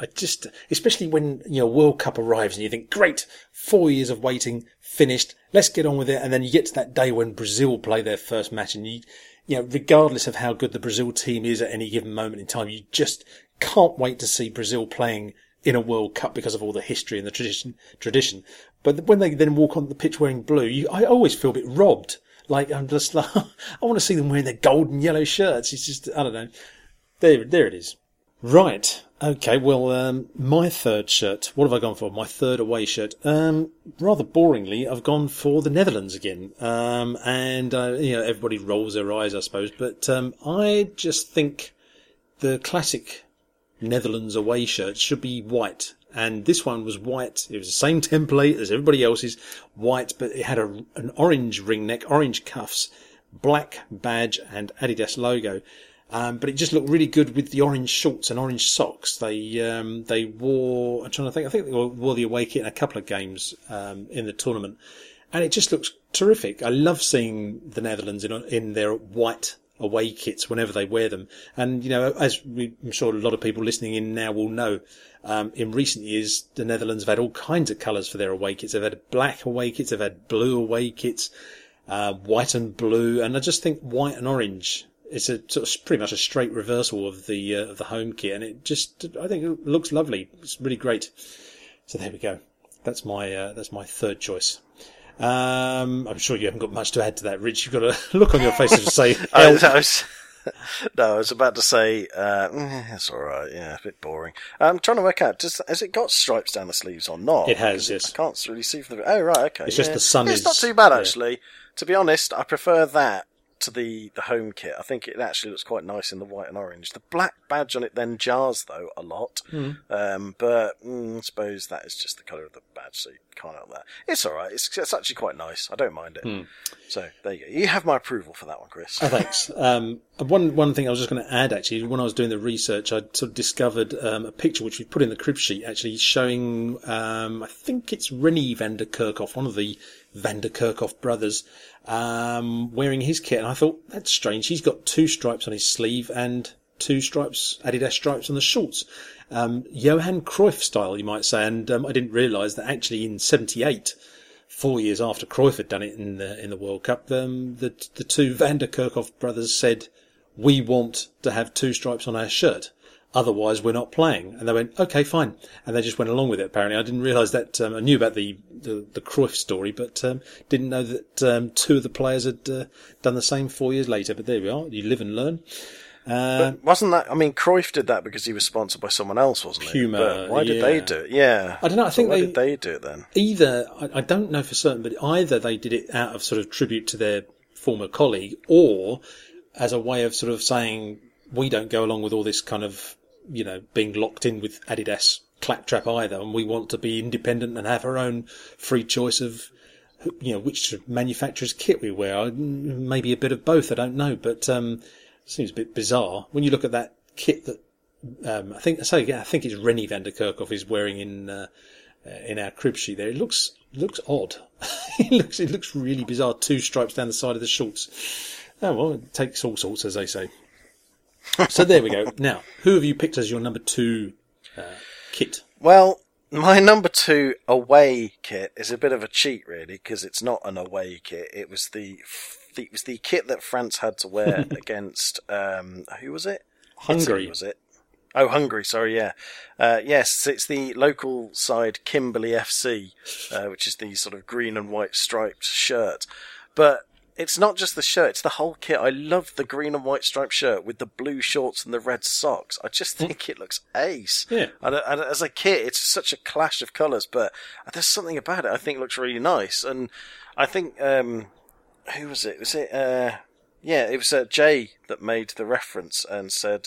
I just, especially when, you know, World Cup arrives and you think, great, 4 years of waiting, finished, let's get on with it. And then you get to that day when Brazil play their first match and you know, regardless of how good the Brazil team is at any given moment in time, you just can't wait to see Brazil playing in a World Cup because of all the history and the tradition. But when they then walk on the pitch wearing blue, I always feel a bit robbed. Like, I'm just like, I want to see them wearing their gold and yellow shirts. It's just, I don't know. There it is. Right. Okay. Well, my third shirt. What have I gone for? My third away shirt. Rather boringly, I've gone for the Netherlands again. You know, everybody rolls their eyes, I suppose. But, I just think the classic Netherlands away shirt should be white. And this one was white. It was the same template as everybody else's, white, but it had an orange ring neck, orange cuffs, black badge and Adidas logo. But it just looked really good with the orange shorts and orange socks. They wore, I think they wore the away kit in a couple of games, in the tournament. And it just looks terrific. I love seeing the Netherlands in their white away kits whenever they wear them. And, you know, as I'm sure a lot of people listening in now will know, in recent years, the Netherlands have had all kinds of colours for their away kits. They've had black away kits, they've had blue away kits, white and blue, and I just think white and orange. It's a sort of pretty much a straight reversal of the home kit, and it just, I think it looks lovely. It's really great. So there we go. That's my third choice. I'm sure you haven't got much to add to that, Rich. You've got a look on your face to say, I was about to say, it's all right. Yeah, a bit boring. I'm trying to work out, has it got stripes down the sleeves or not? It has, yes. I can't really see from the... Oh, right, okay. It's just the sun is... It's not too bad, actually. Yeah. To be honest, I prefer that to the home kit. I think it actually looks quite nice in the white and orange. The black badge on it then jars, though, a lot. I suppose that is just the colour of the badge, so you can't help that. It's all right. It's actually quite nice. I don't mind it. So there you go. You have my approval for that one, Chris. Oh, thanks. One thing I was just going to add, actually, when I was doing the research, I sort of discovered a picture which we put in the crib sheet, actually, showing, I think it's René Van der Kerkhof, one of the Van der Kerkhof brothers, wearing his kit, and I thought, that's strange, he's got two stripes on his sleeve and two stripes, Adidas stripes on the shorts, Johan Cruyff style, you might say. And I didn't realise that actually in 78, 4 years after Cruyff had done it in the World Cup, the two Van der Kerkhof brothers said, we want to have two stripes on our shirt, otherwise we're not playing. And they went, okay, fine. And they just went along with it, apparently. I didn't realise that. I knew about the Cruyff story, but didn't know that two of the players had done the same 4 years later. But there we are. You live and learn. But wasn't that... I mean, Cruyff did that because he was sponsored by someone else, wasn't he? Puma. But why did they do it? Yeah. I don't know. I think why did they do it then? Either... I don't know for certain, but either they did it out of sort of tribute to their former colleague, or as a way of sort of saying, we don't go along with all this kind of you know, being locked in with Adidas claptrap either, and we want to be independent and have our own free choice of, you know, which manufacturer's kit we wear. Maybe a bit of both, I don't know, but seems a bit bizarre when you look at that kit that I think it's René Van der Kerkhof is wearing in our crib sheet there. It looks odd. it looks really bizarre. 2 stripes down the side of the shorts. Oh well, it takes all sorts, as they say. So there we go. Now, who have you picked as your number 2 kit? Well, my number 2 away kit is a bit of a cheat, really, because it's not an away kit. It was the kit that France had to wear against who was it? Hungary. Italy, was it? Oh, Hungary, sorry, yeah. Yes, it's the local side Kimberley FC, which is the sort of green and white striped shirt. But it's not just the shirt, it's the whole kit. I love the green and white striped shirt with the blue shorts and the red socks. I just think it looks ace. Yeah. And as a kit, it's such a clash of colours, but there's something about it I think looks really nice. And I think, who was it? Was it... yeah, it was Jay that made the reference and said,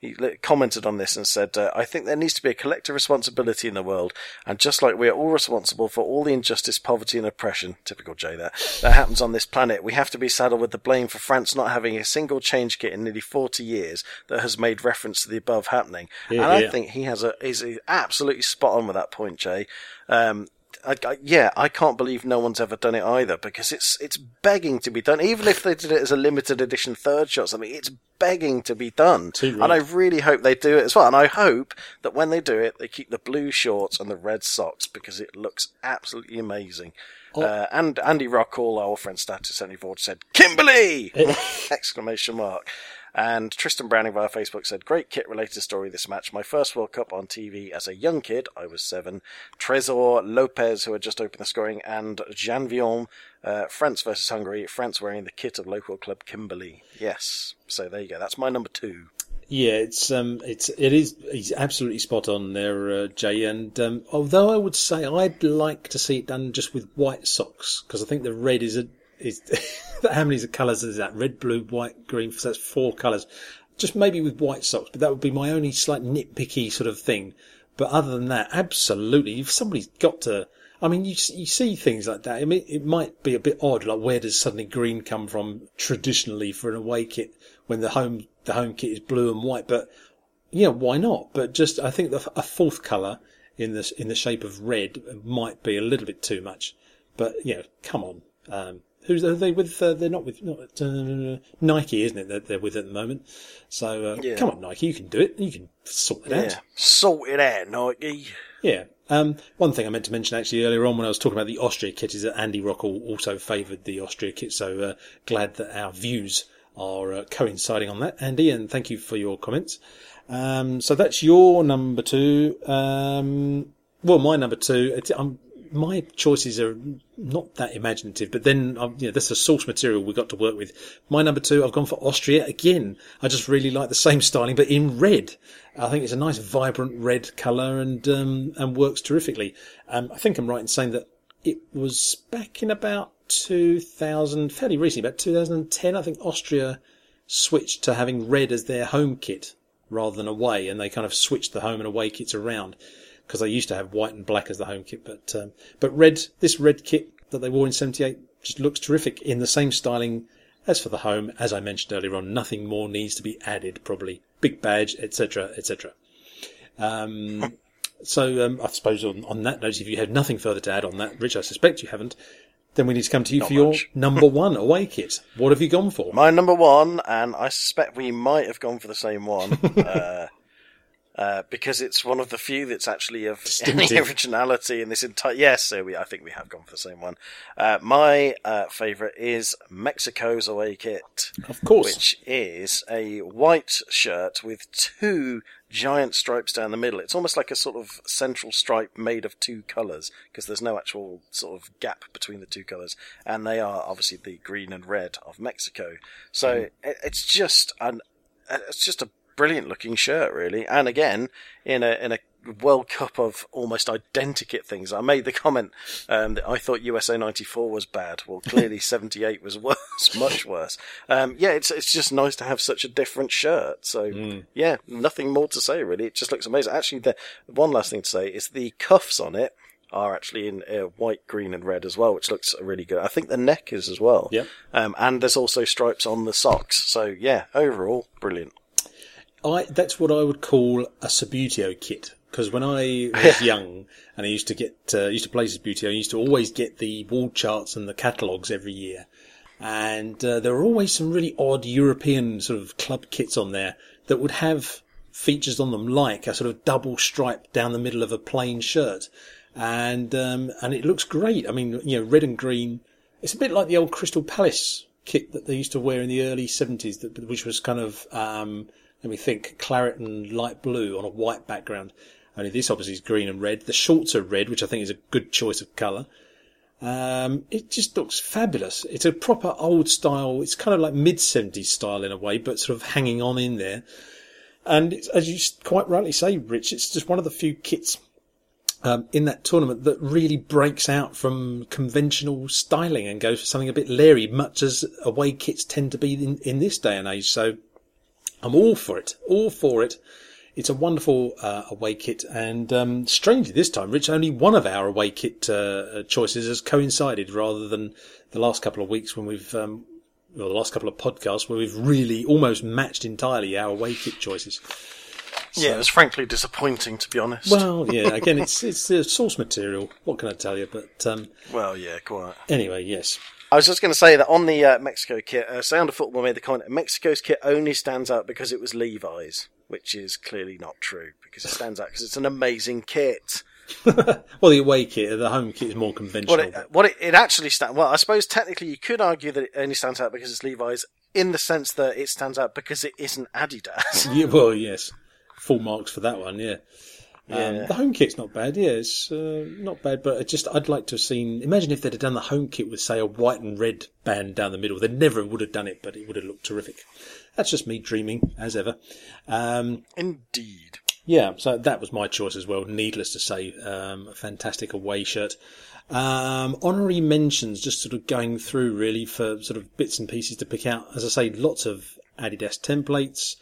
he commented on this and said, I think there needs to be a collective responsibility in the world. And just like we are all responsible for all the injustice, poverty and oppression, typical Jay there, that happens on this planet, we have to be saddled with the blame for France not having a single change kit in nearly 40 years that has made reference to the above happening. Yeah, and yeah. I think he is absolutely spot on with that point, Jay. I can't believe no one's ever done it either, because it's begging to be done. Even if they did it as a limited edition third shot or something, it's begging to be done. And I really hope they do it as well. And I hope that when they do it, they keep the blue shorts and the red socks, because it looks absolutely amazing. Oh. And Andy Rockle, our friend Status 74, said, Kimberley! Exclamation mark. And Tristan Browning via Facebook said, great kit-related story this match. My first World Cup on TV as a young kid. I was 7. Trezor Lopez, who had just opened the scoring, and Janvion, France versus Hungary. France wearing the kit of local club Kimberley. Yes. So there you go. That's my number 2. Yeah, he's absolutely spot on there, Jay. And although I would say I'd like to see it done just with white socks, because I think the red is how many colours is that? Red, blue, white, green. So that's 4 colours. Just maybe with white socks, but that would be my only slight nitpicky sort of thing. But other than that, absolutely. If somebody's got to, I mean, you see things like that. I mean, it might be a bit odd. Like, where does suddenly green come from traditionally for an away kit when the home kit is blue and white? But yeah, why not? But just, I think a 4th colour in the shape of red might be a little bit too much. But you know, come on. Who's they with? They're not with Nike, isn't it? That they're with at the moment. So yeah. Come on, Nike, you can do it. You can sort it out. Sort it out, Nike. Yeah. One thing I meant to mention actually earlier on when I was talking about the Austria kit is that Andy Rockle also favoured the Austria kit. So glad that our views are coinciding on that, Andy. And thank you for your comments. So that's your number 2. Well, my number 2. My choices are not that imaginative, but then, you know, that's the source material we got to work with. My number 2, I've gone for Austria again. I just really like the same styling, but in red. I think it's a nice, vibrant red colour and works terrifically. I think I'm right in saying that it was back in about 2000, fairly recently, about 2010, I think Austria switched to having red as their home kit rather than away, and they kind of switched the home and away kits around. Because they used to have white and black as the home kit, but red, this red kit that they wore in '78 just looks terrific in the same styling as for the home. As I mentioned earlier on, nothing more needs to be added, probably. Big badge, etc., etc. So I suppose on that note, if you have nothing further to add on that, Rich, I suspect you haven't, then we need to come to you your number 1 away kit. What have you gone for? My number 1, and I suspect we might have gone for the same one, because it's one of the few that's actually of any originality in this entire... Yes, so I think we have gone for the same one. My favourite is Mexico's away kit. Of course. Which is a white shirt with 2 giant stripes down the middle. It's almost like a sort of central stripe made of 2 colours, because there's no actual sort of gap between the 2 colours. And they are obviously the green and red of Mexico. So it's just a brilliant looking shirt, really, and again in a World Cup of almost identikit things. I made the comment that I thought USA 94 was bad. Well, clearly 78 was worse, much worse. It's just nice to have such a different shirt. So, yeah, nothing more to say, really. It just looks amazing. Actually, the one last thing to say is the cuffs on it are actually in white, green and red as well, which looks really good. I think the neck is as well. Yeah. And there's also stripes on the socks. So, yeah, overall, brilliant. That's what I would call a Subutio kit. Because when I was young and I used to play Subutio, I used to always get the wall charts and the catalogues every year. And there were always some really odd European sort of club kits on there that would have features on them like a sort of double stripe down the middle of a plain shirt. And it looks great. I mean, you know, red and green. It's a bit like the old Crystal Palace kit that they used to wear in the early 70s, which was kind of, let me think, claret and light blue on a white background. Only this obviously is green and red. The shorts are red, which I think is a good choice of colour. It just looks fabulous. It's a proper old style. It's kind of like mid-70s style in a way, but sort of hanging on in there. And it's, as you quite rightly say, Rich, it's just one of the few kits in that tournament that really breaks out from conventional styling and goes for something a bit leery, much as away kits tend to be in this day and age. So I'm all for it, It's a wonderful away kit. And strangely this time, Rich, only one of our away kit choices has coincided rather than the last couple of weeks when we've... the last couple of podcasts where we've really almost matched entirely our away kit choices. So, yeah, it was frankly disappointing, to be honest. Well, yeah, again, it's the source material. What can I tell you? But well, yeah, quite. Anyway, yes. I was just going to say that on the Mexico kit, Sound of Football made the comment that Mexico's kit only stands out because it was Levi's, which is clearly not true, because it stands out because it's an amazing kit. Well, the away kit, the home kit is more conventional. Well, it actually stands... Well, I suppose technically you could argue that it only stands out because it's Levi's in the sense that it stands out because it isn't Adidas. Yeah, well, yes. Full marks for that one, yeah. The home kit's not bad, yeah, it's not bad, but I'd like to have seen... Imagine if they'd have done the home kit with, say, a white and red band down the middle. They never would have done it, but it would have looked terrific. That's just me dreaming, as ever. Indeed. Yeah, so that was my choice as well, needless to say, a fantastic away shirt. Honorary mentions, just sort of going through, really, for sort of bits and pieces to pick out. As I say, lots of Adidas templates.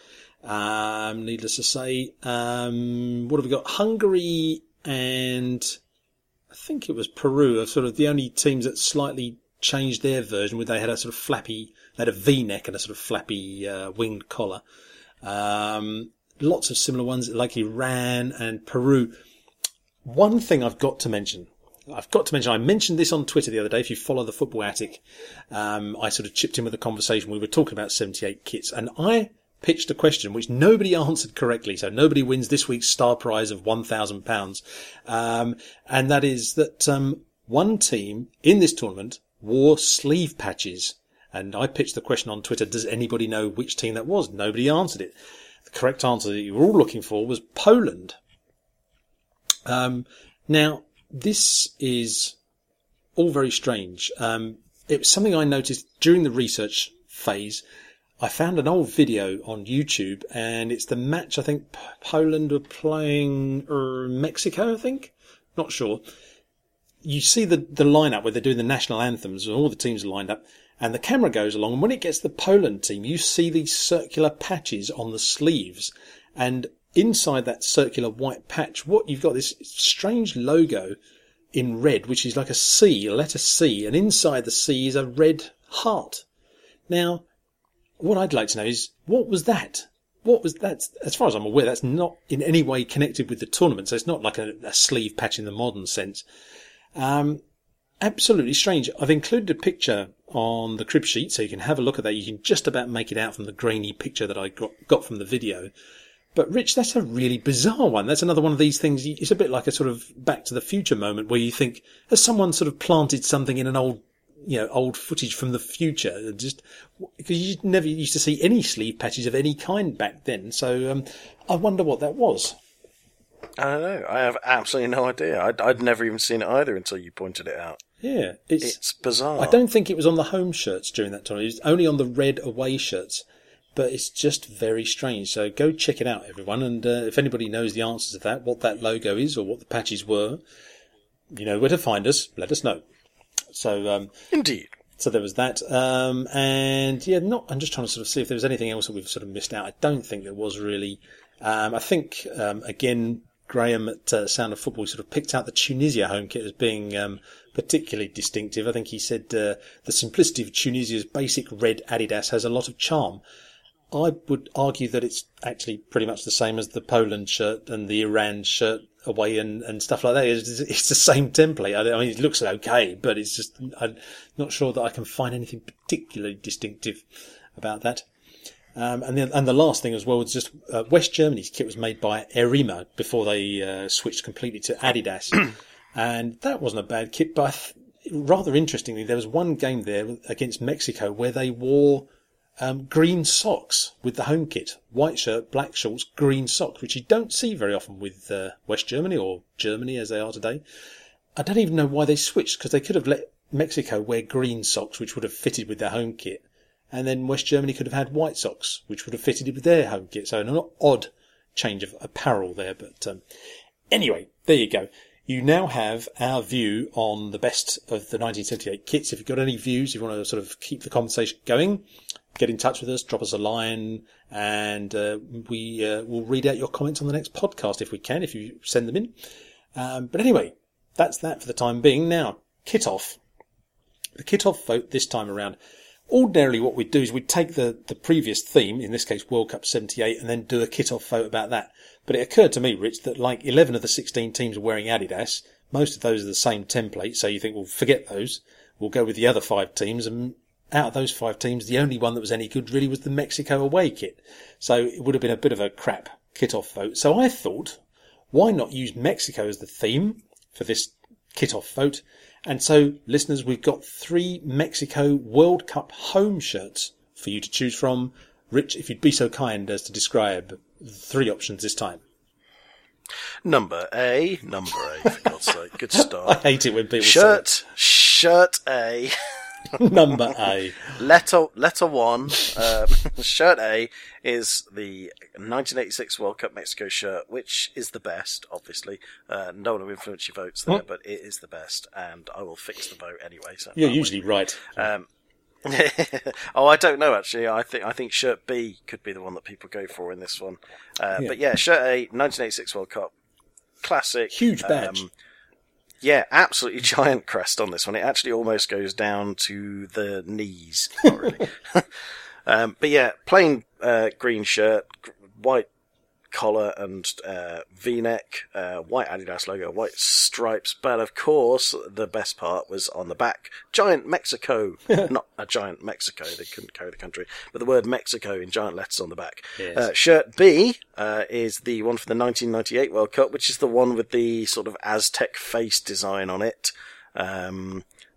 Needless to say, what have we got? Hungary and I think it was Peru are sort of the only teams that slightly changed their version, where they had a sort of flappy, they had a V-neck and a sort of flappy winged collar. Lots of similar ones like Iran and Peru. One thing I mentioned this on Twitter the other day. If you follow the Football Attic, I sort of chipped in with a conversation. We were talking about 78 kits and I pitched a question which nobody answered correctly, so nobody wins this week's star prize of £1,000. And that is that one team in this tournament wore sleeve patches. And I pitched the question on Twitter, does anybody know which team that was? Nobody answered it. The correct answer that you were all looking for was Poland. Now, this is all very strange. It was something I noticed during the research phase. I found an old video on YouTube, and it's the match, I think, Poland were playing Mexico, I think? Not sure. You see the lineup where they're doing the national anthems, and all the teams are lined up, and the camera goes along, and when it gets the Poland team, you see these circular patches on the sleeves. And inside that circular white patch, what you've got this strange logo in red, which is like a C, a letter C, and inside the C is a red heart. Now... what I'd like to know is, what was that? What was that? As far as I'm aware, that's not in any way connected with the tournament, so it's not like a sleeve patch in the modern sense. Absolutely strange. I've included a picture on the crib sheet, so you can have a look at that. You can just about make it out from the grainy picture that I got from the video. But, Rich, that's a really bizarre one. That's another one of these things. It's a bit like a sort of Back to the Future moment where you think, has someone sort of planted something in an old footage from the future, just because you never used to see any sleeve patches of any kind back then. So I wonder what that was. I don't know. I have absolutely no idea. I'd never even seen it either until you pointed it out. Yeah, it's bizarre. I don't think it was on the home shirts during that time. It was only on the red away shirts. But it's just very strange. So go check it out, everyone. And if anybody knows the answers to that, what that logo is or what the patches were, you know where to find us. Let us know. So indeed. So there was that. And yeah, not. I'm just trying to sort of see if there was anything else that we've sort of missed out. I don't think there was really. I think, again, Graham at Sound of Football sort of picked out the Tunisia home kit as being particularly distinctive. I think he said the simplicity of Tunisia's basic red Adidas has a lot of charm. I would argue that it's actually pretty much the same as the Poland shirt and the Iran shirt away and stuff like that. It's the same template. I mean, it looks okay, but it's just I'm not sure that I can find anything particularly distinctive about that. And the last thing as well was just West Germany's kit was made by Erima before they switched completely to Adidas. And that wasn't a bad kit, but rather interestingly, there was one game there against Mexico where they wore green socks with the home kit. White shirt, black shorts, green socks, which you don't see very often with West Germany or Germany as they are today. I don't even know why they switched, because they could have let Mexico wear green socks, which would have fitted with their home kit. And then West Germany could have had white socks, which would have fitted with their home kit. So an odd change of apparel there. But anyway, there you go. You now have our view on the best of the 1978 kits. If you've got any views, if you want to sort of keep the conversation going, get in touch with us, drop us a line, and we will read out your comments on the next podcast if we can, if you send them in. But anyway, that's that for the time being. Now, kit off. The kit off vote this time around. Ordinarily what we'd do is we'd take the previous theme, in this case World Cup 78, and then do a kit-off vote about that. But it occurred to me, Rich, that like 11 of the 16 teams are wearing Adidas. Most of those are the same template, so you think, well, forget those. We'll go with the other 5 teams, and out of those 5 teams, the only one that was any good really was the Mexico away kit. So it would have been a bit of a crap kit-off vote. So I thought, why not use Mexico as the theme for this kit-off vote? And so, listeners, we've got 3 Mexico World Cup home shirts for you to choose from. Rich, if you'd be so kind as to describe 3 options this time. Number A, for God's sake. Good start. I hate it when people say shirt A. Number A. Letter 1, shirt A is the 1986 World Cup Mexico shirt, which is the best, obviously. No one will influence your votes there, but it is the best, and I will fix the vote anyway. So you're usually right. I don't know, actually. I think shirt B could be the one that people go for in this one. But yeah, shirt A, 1986 World Cup. Classic. Huge badge. Yeah, absolutely giant crest on this one. It actually almost goes down to the knees. Not really. But yeah, plain green shirt, white collar and V-neck, white Adidas logo, white stripes. But of course, the best part was on the back. Giant Mexico. Not a giant Mexico. They couldn't carry the country. But the word Mexico in giant letters on the back. Yes. Shirt B is the one for the 1998 World Cup, which is the one with the sort of Aztec face design on it. The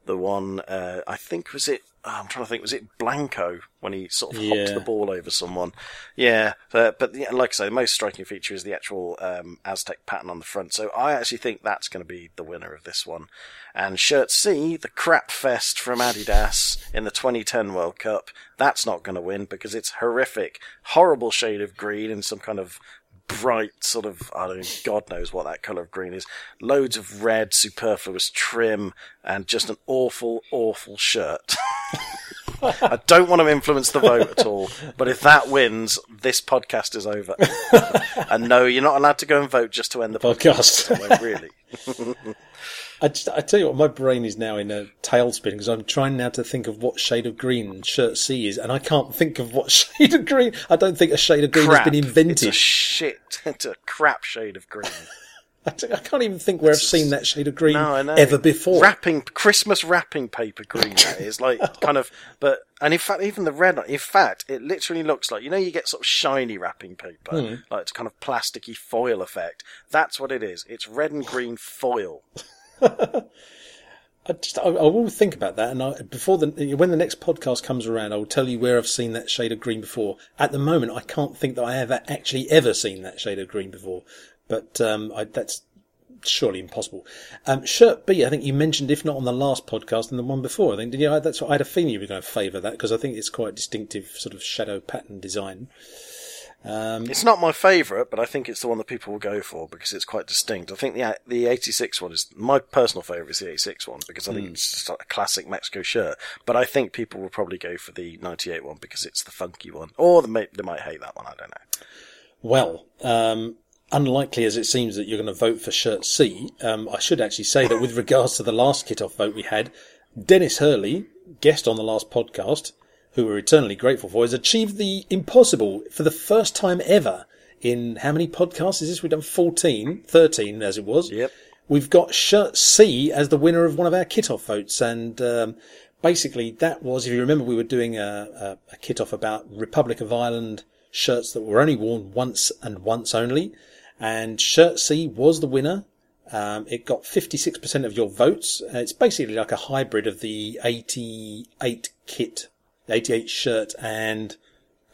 one, I think, was it? I'm trying to think, was it Blanco when he sort of hopped the ball over someone? Yeah, but yeah, like I say, the most striking feature is the actual Aztec pattern on the front. So I actually think that's going to be the winner of this one. And shirt C, the crap fest from Adidas in the 2010 World Cup, that's not going to win because it's horrific. Horrible shade of green and some kind of bright sort of, I don't know, God knows what that colour of green is. Loads of red, superfluous trim, and just an awful, awful shirt. I don't want to influence the vote at all, but if that wins, this podcast is over. And no, you're not allowed to go and vote just to end the podcast. Really. I tell you what, my brain is now in a tailspin because I'm trying now to think of what shade of green shirt C is, and I can't think of what shade of green. I don't think a shade of green has been invented. It's a crap shade of green. I can't even think where I've seen that shade of green ever before. Christmas wrapping paper green, that is, like, kind of, but, and in fact, even the red, in fact, it literally looks like, you know, you get sort of shiny wrapping paper, like it's kind of plasticky foil effect. That's what it is. It's red and green foil. I will think about that, and when the next podcast comes around, I will tell you where I've seen that shade of green before. At the moment, I can't think that I have actually ever seen that shade of green before. But that's surely impossible. Shirt B, I think you mentioned, if not on the last podcast and the one before, I think, did you? That's what I had a feeling you were going to favour that, because I think it's quite distinctive sort of shadow pattern design. It's not my favourite, but I think it's the one that people will go for because it's quite distinct. I think the 86 one is my personal favourite. Is the 86 one because I think it's just like a classic Mexico shirt. But I think people will probably go for the 98 one because it's the funky one, or they might hate that one. I don't know. Well, unlikely as it seems that you're going to vote for shirt C, I should actually say that with regards to the last kit-off vote we had, Dennis Hurley, guest on the last podcast, who we're eternally grateful for, has achieved the impossible for the first time ever in how many podcasts is this? We've done 13 as it was. Yep. We've got Shirt C as the winner of one of our kit-off votes. And basically that was, if you remember, we were doing a kit-off about Republic of Ireland shirts that were only worn once and once only. And Shirt C was the winner. It got 56% of your votes. It's basically like a hybrid of the 88 shirt and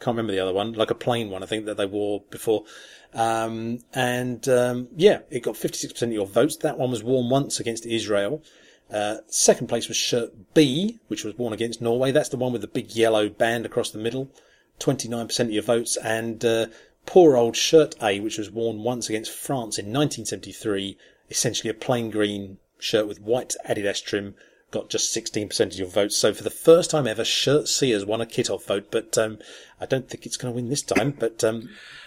I can't remember the other one, like a plain one, I think, that they wore before. It got 56% of your votes. That one was worn once against Israel. Second place was shirt B, which was worn against Norway. That's the one with the big yellow band across the middle. 29% of your votes. And poor old shirt A, which was worn once against France in 1973. Essentially a plain green shirt with white Adidas trim. Got just 16% of your votes. So for the first time ever, Shirt C has won a kit-off vote, but I don't think it's going to win this time. But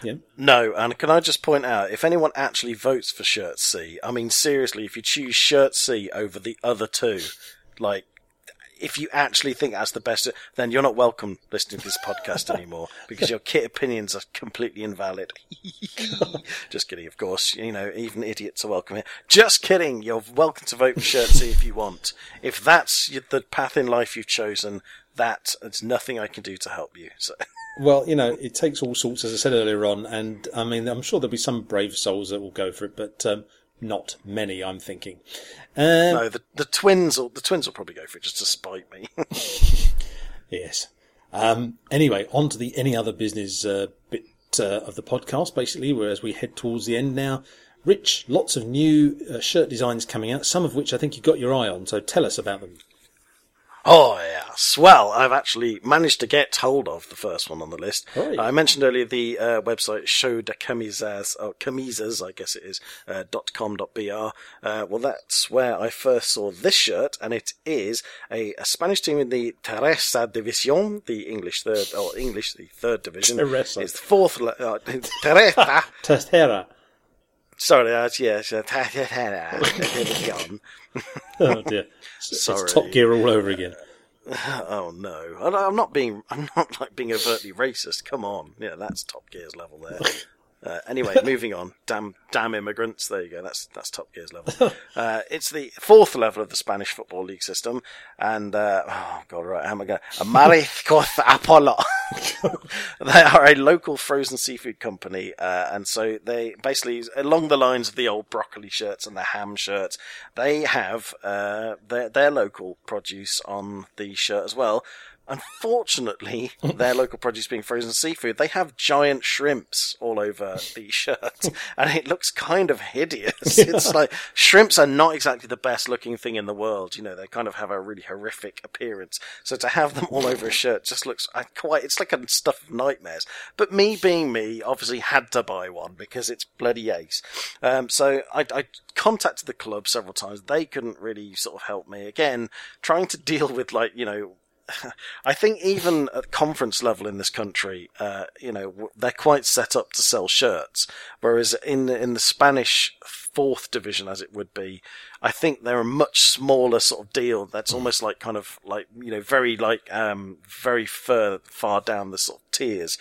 yeah. No, and can I just point out, if anyone actually votes for Shirt C, I mean, seriously, if you choose Shirt C over the other two, like, if you actually think that's the best, then you're not welcome listening to this podcast anymore because your kit opinions are completely invalid. Just kidding, of course. You know, even idiots are welcome here. Just kidding. You're welcome to vote for Shirt C if you want. If that's the path in life you've chosen, there's nothing I can do to help you. So. Well, you know, it takes all sorts, as I said earlier on, and I mean, I'm sure there'll be some brave souls that will go for it, but not many, I'm thinking. No, the twins will probably go for it just to spite me. Yes. Anyway, on to the any other business bit of the podcast, basically, whereas we head towards the end now. Rich, lots of new shirt designs coming out, some of which I think you got your eye on, so tell us about them. Oh, yes. Well, I've actually managed to get hold of the first one on the list. Right. I mentioned earlier the website showdecamisas.com.br. Well, that's where I first saw this shirt, and it is a Spanish team in the Tercera División, the English, the third division. Tercera. It's the fourth. Tercera. Tercera. Sorry, Oh dear! Sorry. It's Top Gear all over again. Oh no! I'm not being overtly racist. Come on, yeah, that's Top Gear's level there. Anyway, moving on. Damn immigrants. There you go. That's Top Gear's level. It's the fourth level of the Spanish Football League system. And, how am I going? Mariscos Apollo. They are a local frozen seafood company. And so they basically, along the lines of the old broccoli shirts and the ham shirts, they have, their local produce on the shirt as well. Unfortunately, their local produce being frozen seafood, they have giant shrimps all over the shirt, and it looks kind of hideous. Yeah. It's like shrimps are not exactly the best looking thing in the world. You know, they kind of have a really horrific appearance. So to have them all over a shirt just looks it's like a stuff of nightmares. But me being me, obviously had to buy one because it's bloody ace. So I contacted the club several times. They couldn't really sort of help me. Again, trying to deal with I think even at conference level in this country, they're quite set up to sell shirts. Whereas in the Spanish fourth division, as it would be, I think they're a much smaller sort of deal. That's almost like kind of like, you know, very like, very far down the sort of tiers.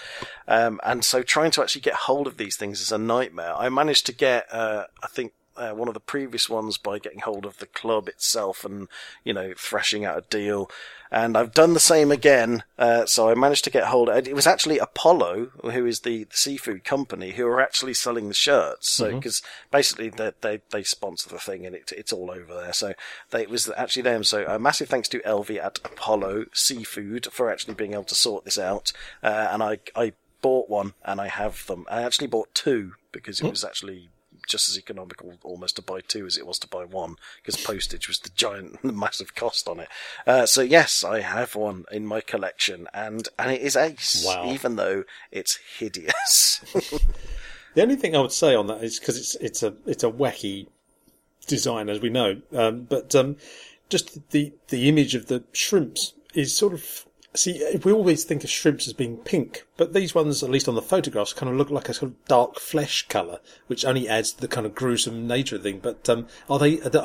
And so trying to actually get hold of these things is a nightmare. I managed to get, one of the previous ones by getting hold of the club itself and, you know, thrashing out a deal. And I've done the same again. So I managed to get hold of, it was actually Apollo, who is the seafood company, who are actually selling the shirts. So, because basically they sponsor the thing and it's all over there. So it was actually them. So a massive thanks to Elvi at Apollo Seafood for actually being able to sort this out. And I bought one and I have them. I actually bought two because it was actually just as economical almost to buy two as it was to buy one, because postage was the giant, the massive cost on it. So yes, I have one in my collection, and it is ace, wow, even though it's hideous. The only thing I would say on that is, because it's a wacky design, as we know, but just the image of the shrimps is sort of... See, we always think of shrimps as being pink, but these ones, at least on the photographs, kind of look like a sort of dark flesh colour, which only adds to the kind of gruesome nature of the thing. But are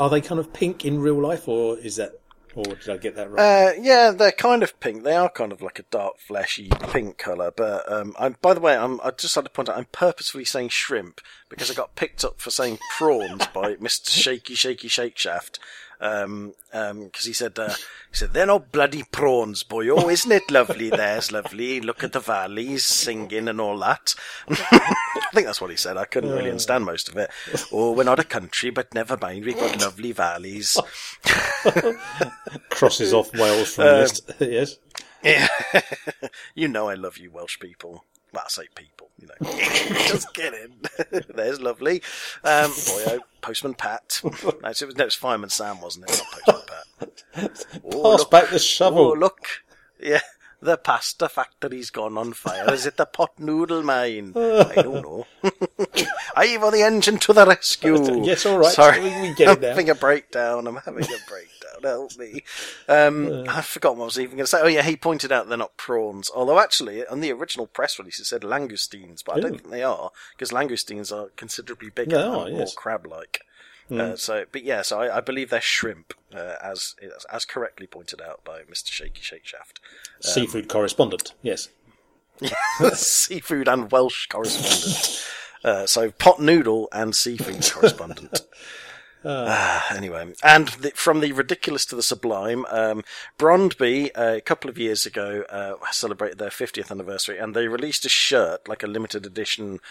they kind of pink in real life, or is that... Or did I get that wrong? Yeah, they're kind of pink. They are kind of like a dark, fleshy pink colour. But by the way, I just had to point out, I'm purposefully saying shrimp because I got picked up for saying prawns by Mr. Shaky Shaky Shake Shaft. Because he said, they're no bloody prawns, boy. Oh, isn't it lovely? There's lovely. Look at the valleys singing and all that. I think that's what he said. I couldn't really understand most of it. Oh, we're not a country, but never mind. We've got lovely valleys. Crosses off Wales from the list. Yes. Yeah. You know, I love you Welsh people. Well, I say people, you know. Just kidding. There's lovely. Boyo, Postman Pat. No, it was Fireman Sam, wasn't it? Not Postman Pat. Oh, pass back the shovel. Oh, look. Yeah, the pasta factory's gone on fire. Is it the pot noodle mine? I don't know. Ivo the engine to the rescue. Yes, all right. Sorry, we get it now. I'm having a breakdown. Help me. I forgot what I was even going to say. Oh yeah, he pointed out they're not prawns, although actually on the original press release it said langoustines, but I don't think they are, because langoustines are considerably bigger and more crab-like. So I believe they're shrimp, as correctly pointed out by Mr. Shaky Shakeshaft, seafood correspondent. Yes. Seafood and Welsh correspondent. So pot noodle and seafood correspondent. Anyway, and from the ridiculous to the sublime, Brøndby, a couple of years ago, celebrated their 50th anniversary, and they released a shirt, like a limited edition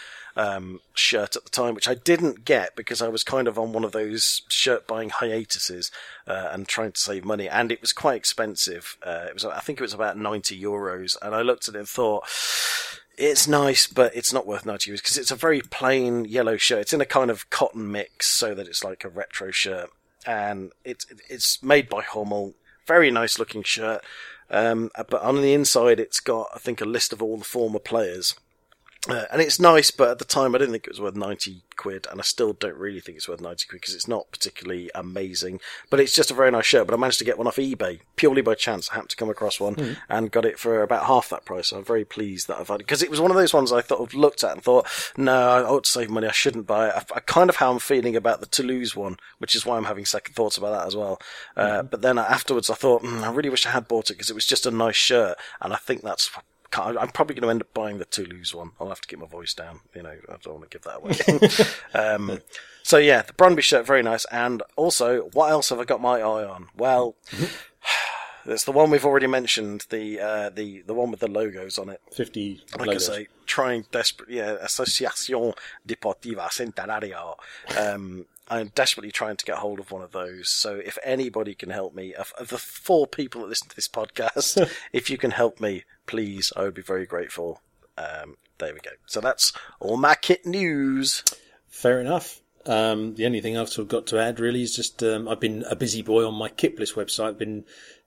shirt at the time, which I didn't get because I was kind of on one of those shirt buying hiatuses and trying to save money, and it was quite expensive. I think it was about €90, and I looked at it and thought, it's nice, but it's not worth €90 because it's a very plain yellow shirt. It's in a kind of cotton mix so that it's like a retro shirt. And it's made by Hummel. Very nice looking shirt. But on the inside, it's got, I think, a list of all the former players. And it's nice, but at the time I didn't think it was worth £90, and I still don't really think it's worth £90 because it's not particularly amazing. But it's just a very nice shirt. But I managed to get one off eBay purely by chance. I happened to come across one and got it for about half that price. I'm very pleased that I've had it, because it was one of those ones I thought I've looked at and thought, no, I ought to save money. I shouldn't buy it. I kind of how I'm feeling about the Toulouse one, which is why I'm having second thoughts about that as well. But then afterwards I thought, I really wish I had bought it because it was just a nice shirt, and I think that's... I'm probably going to end up buying the Toulouse one. I'll have to keep my voice down. You know, I don't want to give that away. So yeah, the Brøndby shirt, very nice. And also, what else have I got my eye on? Well, it's the one we've already mentioned, the one with the logos on it. 50 like logos. I say, trying desperately, Asociación Deportiva Centenario. I'm desperately trying to get hold of one of those. So if anybody can help me, of the four people that listen to this podcast, if you can help me, please, I would be very grateful. There we go. So that's all my kit news. Fair enough. The only thing I've sort of got to add really is just, I've been a busy boy on my Kiplist website. I've been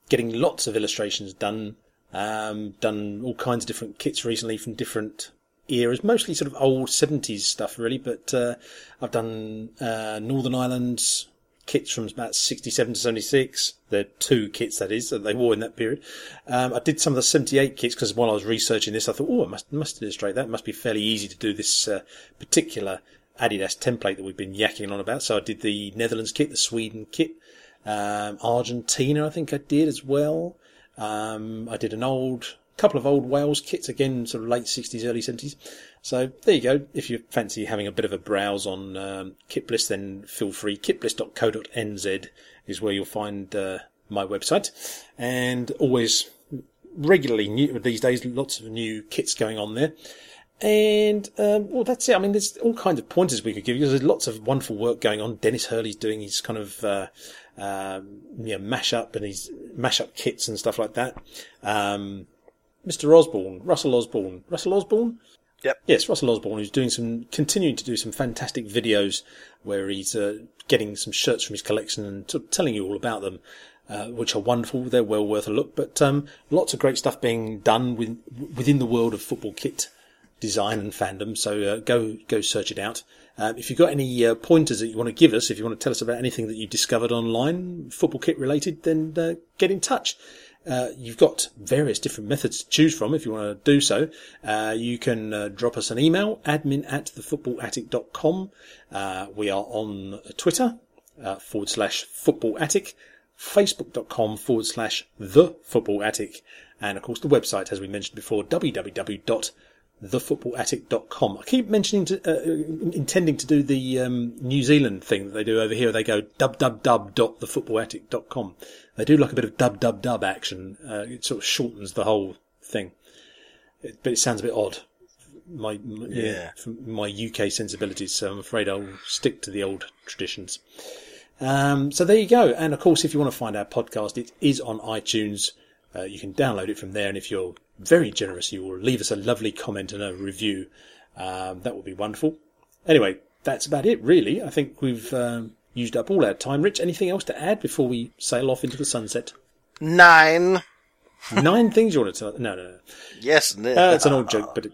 getting lots of illustrations done, done all kinds of different kits recently from different eras, mostly sort of old 70s stuff really, but I've done Northern Ireland kits from about 67 to 76. They're two kits, that is, that they wore in that period. I did some of the 78 kits because while I was researching this I thought, oh, I must illustrate that. It must be fairly easy to do this particular Adidas template that we've been yakking on about. So I did the Netherlands kit, the Sweden kit, Argentina I think I did as well. I did a couple of old Wales kits, again sort of late 60s early 70s. So there you go. If you fancy having a bit of a browse on Kiplist, then feel free. kiplist.co.nz is where you'll find my website, and always regularly new these days, lots of new kits going on there. And well, that's it. I mean, there's all kinds of pointers we could give you. There's lots of wonderful work going on. Dennis Hurley's doing his kind of mashup and his mashup kits and stuff like that. Mr. Osborne, Russell Osborne. Yep. Yes, Russell Osborne, who's continuing to do some fantastic videos where he's getting some shirts from his collection and telling you all about them, which are wonderful. They're well worth a look. But lots of great stuff being done within the world of football kit design and fandom. So go search it out. If you've got any pointers that you want to give us, if you want to tell us about anything that you discovered online, football kit related, then get in touch. You've got various different methods to choose from if you want to do so. You can drop us an email, admin@thefootballattic.com. We are on Twitter, /footballattic, facebook.com /thefootballattic, and of course the website, as we mentioned before, www.thefootballattic.com. I keep intending to do the New Zealand thing that they do over here. They go www.thefootballattic.com. They do like a bit of dub action. It sort of shortens the whole thing. But it sounds a bit odd. From my UK sensibilities, so I'm afraid I'll stick to the old traditions. So there you go. And of course, if you want to find our podcast, it is on iTunes. You can download it from there, and if you're very generous, you will leave us a lovely comment and a review. That would be wonderful. Anyway, that's about it, really. I think we've used up all our time. Rich, anything else to add before we sail off into the sunset? 9. 9 things you want to tell? No. Yes. It's an old joke, but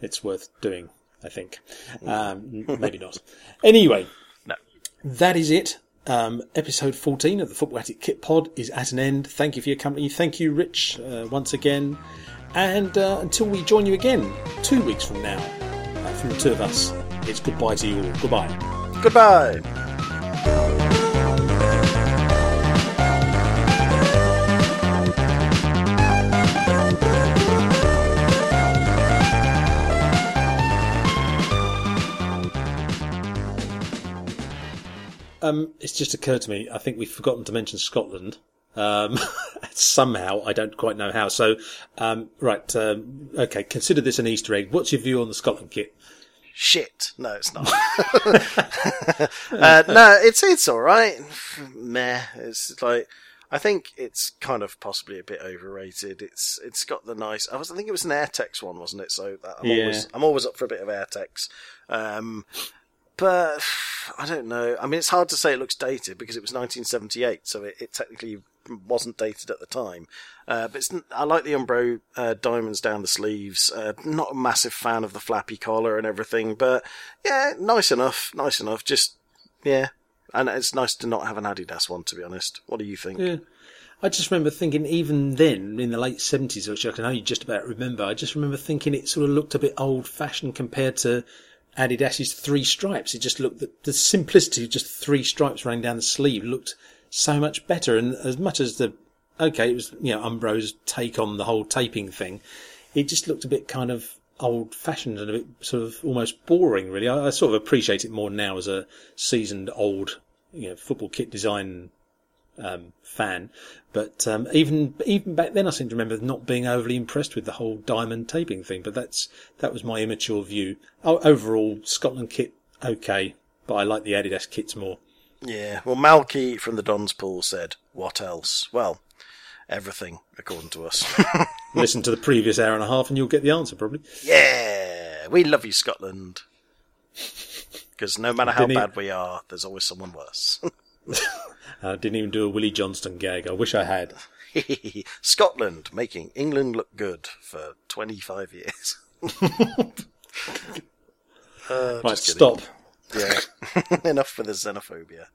it's worth doing, I think. Maybe not. Anyway, no. That is it. Episode 14 of the Football Attic Kit Pod is at an end. Thank you for your company. Thank you, Rich, once again. And until we join you again 2 weeks from now, from the two of us, it's goodbye to you all. Goodbye. Goodbye. It's just occurred to me, I think we've forgotten to mention Scotland. Somehow, I don't quite know how. So, right, okay, consider this an Easter egg. What's your view on the Scotland kit? Shit. No, it's not. No, it's all right. Meh. It's like, I think it's kind of possibly a bit overrated. It's got the nice, I think it was an Airtex one, wasn't it? So I'm always up for a bit of Airtex. But I don't know. I mean, it's hard to say it looks dated because it was 1978, so it technically wasn't dated at the time. But I like the Umbro diamonds down the sleeves. Not a massive fan of the flappy collar and everything, but yeah, nice enough. Just, yeah. And it's nice to not have an Adidas one, to be honest. What do you think? Yeah. I just remember thinking, even then, in the late 70s, which I can only just about remember, I just remember thinking it sort of looked a bit old-fashioned compared to Adidas's 3 stripes. It just looked, the simplicity of just 3 stripes running down the sleeve looked so much better. And as much as it was, Umbro's take on the whole taping thing, it just looked a bit kind of old fashioned and a bit sort of almost boring, really. I sort of appreciate it more now as a seasoned old, football kit design fan. But even back then, I seem to remember not being overly impressed with the whole diamond taping thing. But that was my immature view. Overall, Scotland kit okay, but I like the Adidas kits more. Yeah. Well, Malky from the Don's Pool said, "What else?" Well, everything, according to us. Listen to the previous hour and a half, and you'll get the answer probably. Yeah, we love you, Scotland. Because no matter how bad we are, there's always someone worse. I didn't even do a Willie Johnston gag. I wish I had. Scotland making England look good for 25 years. Right, stop. Yeah. Enough for the xenophobia.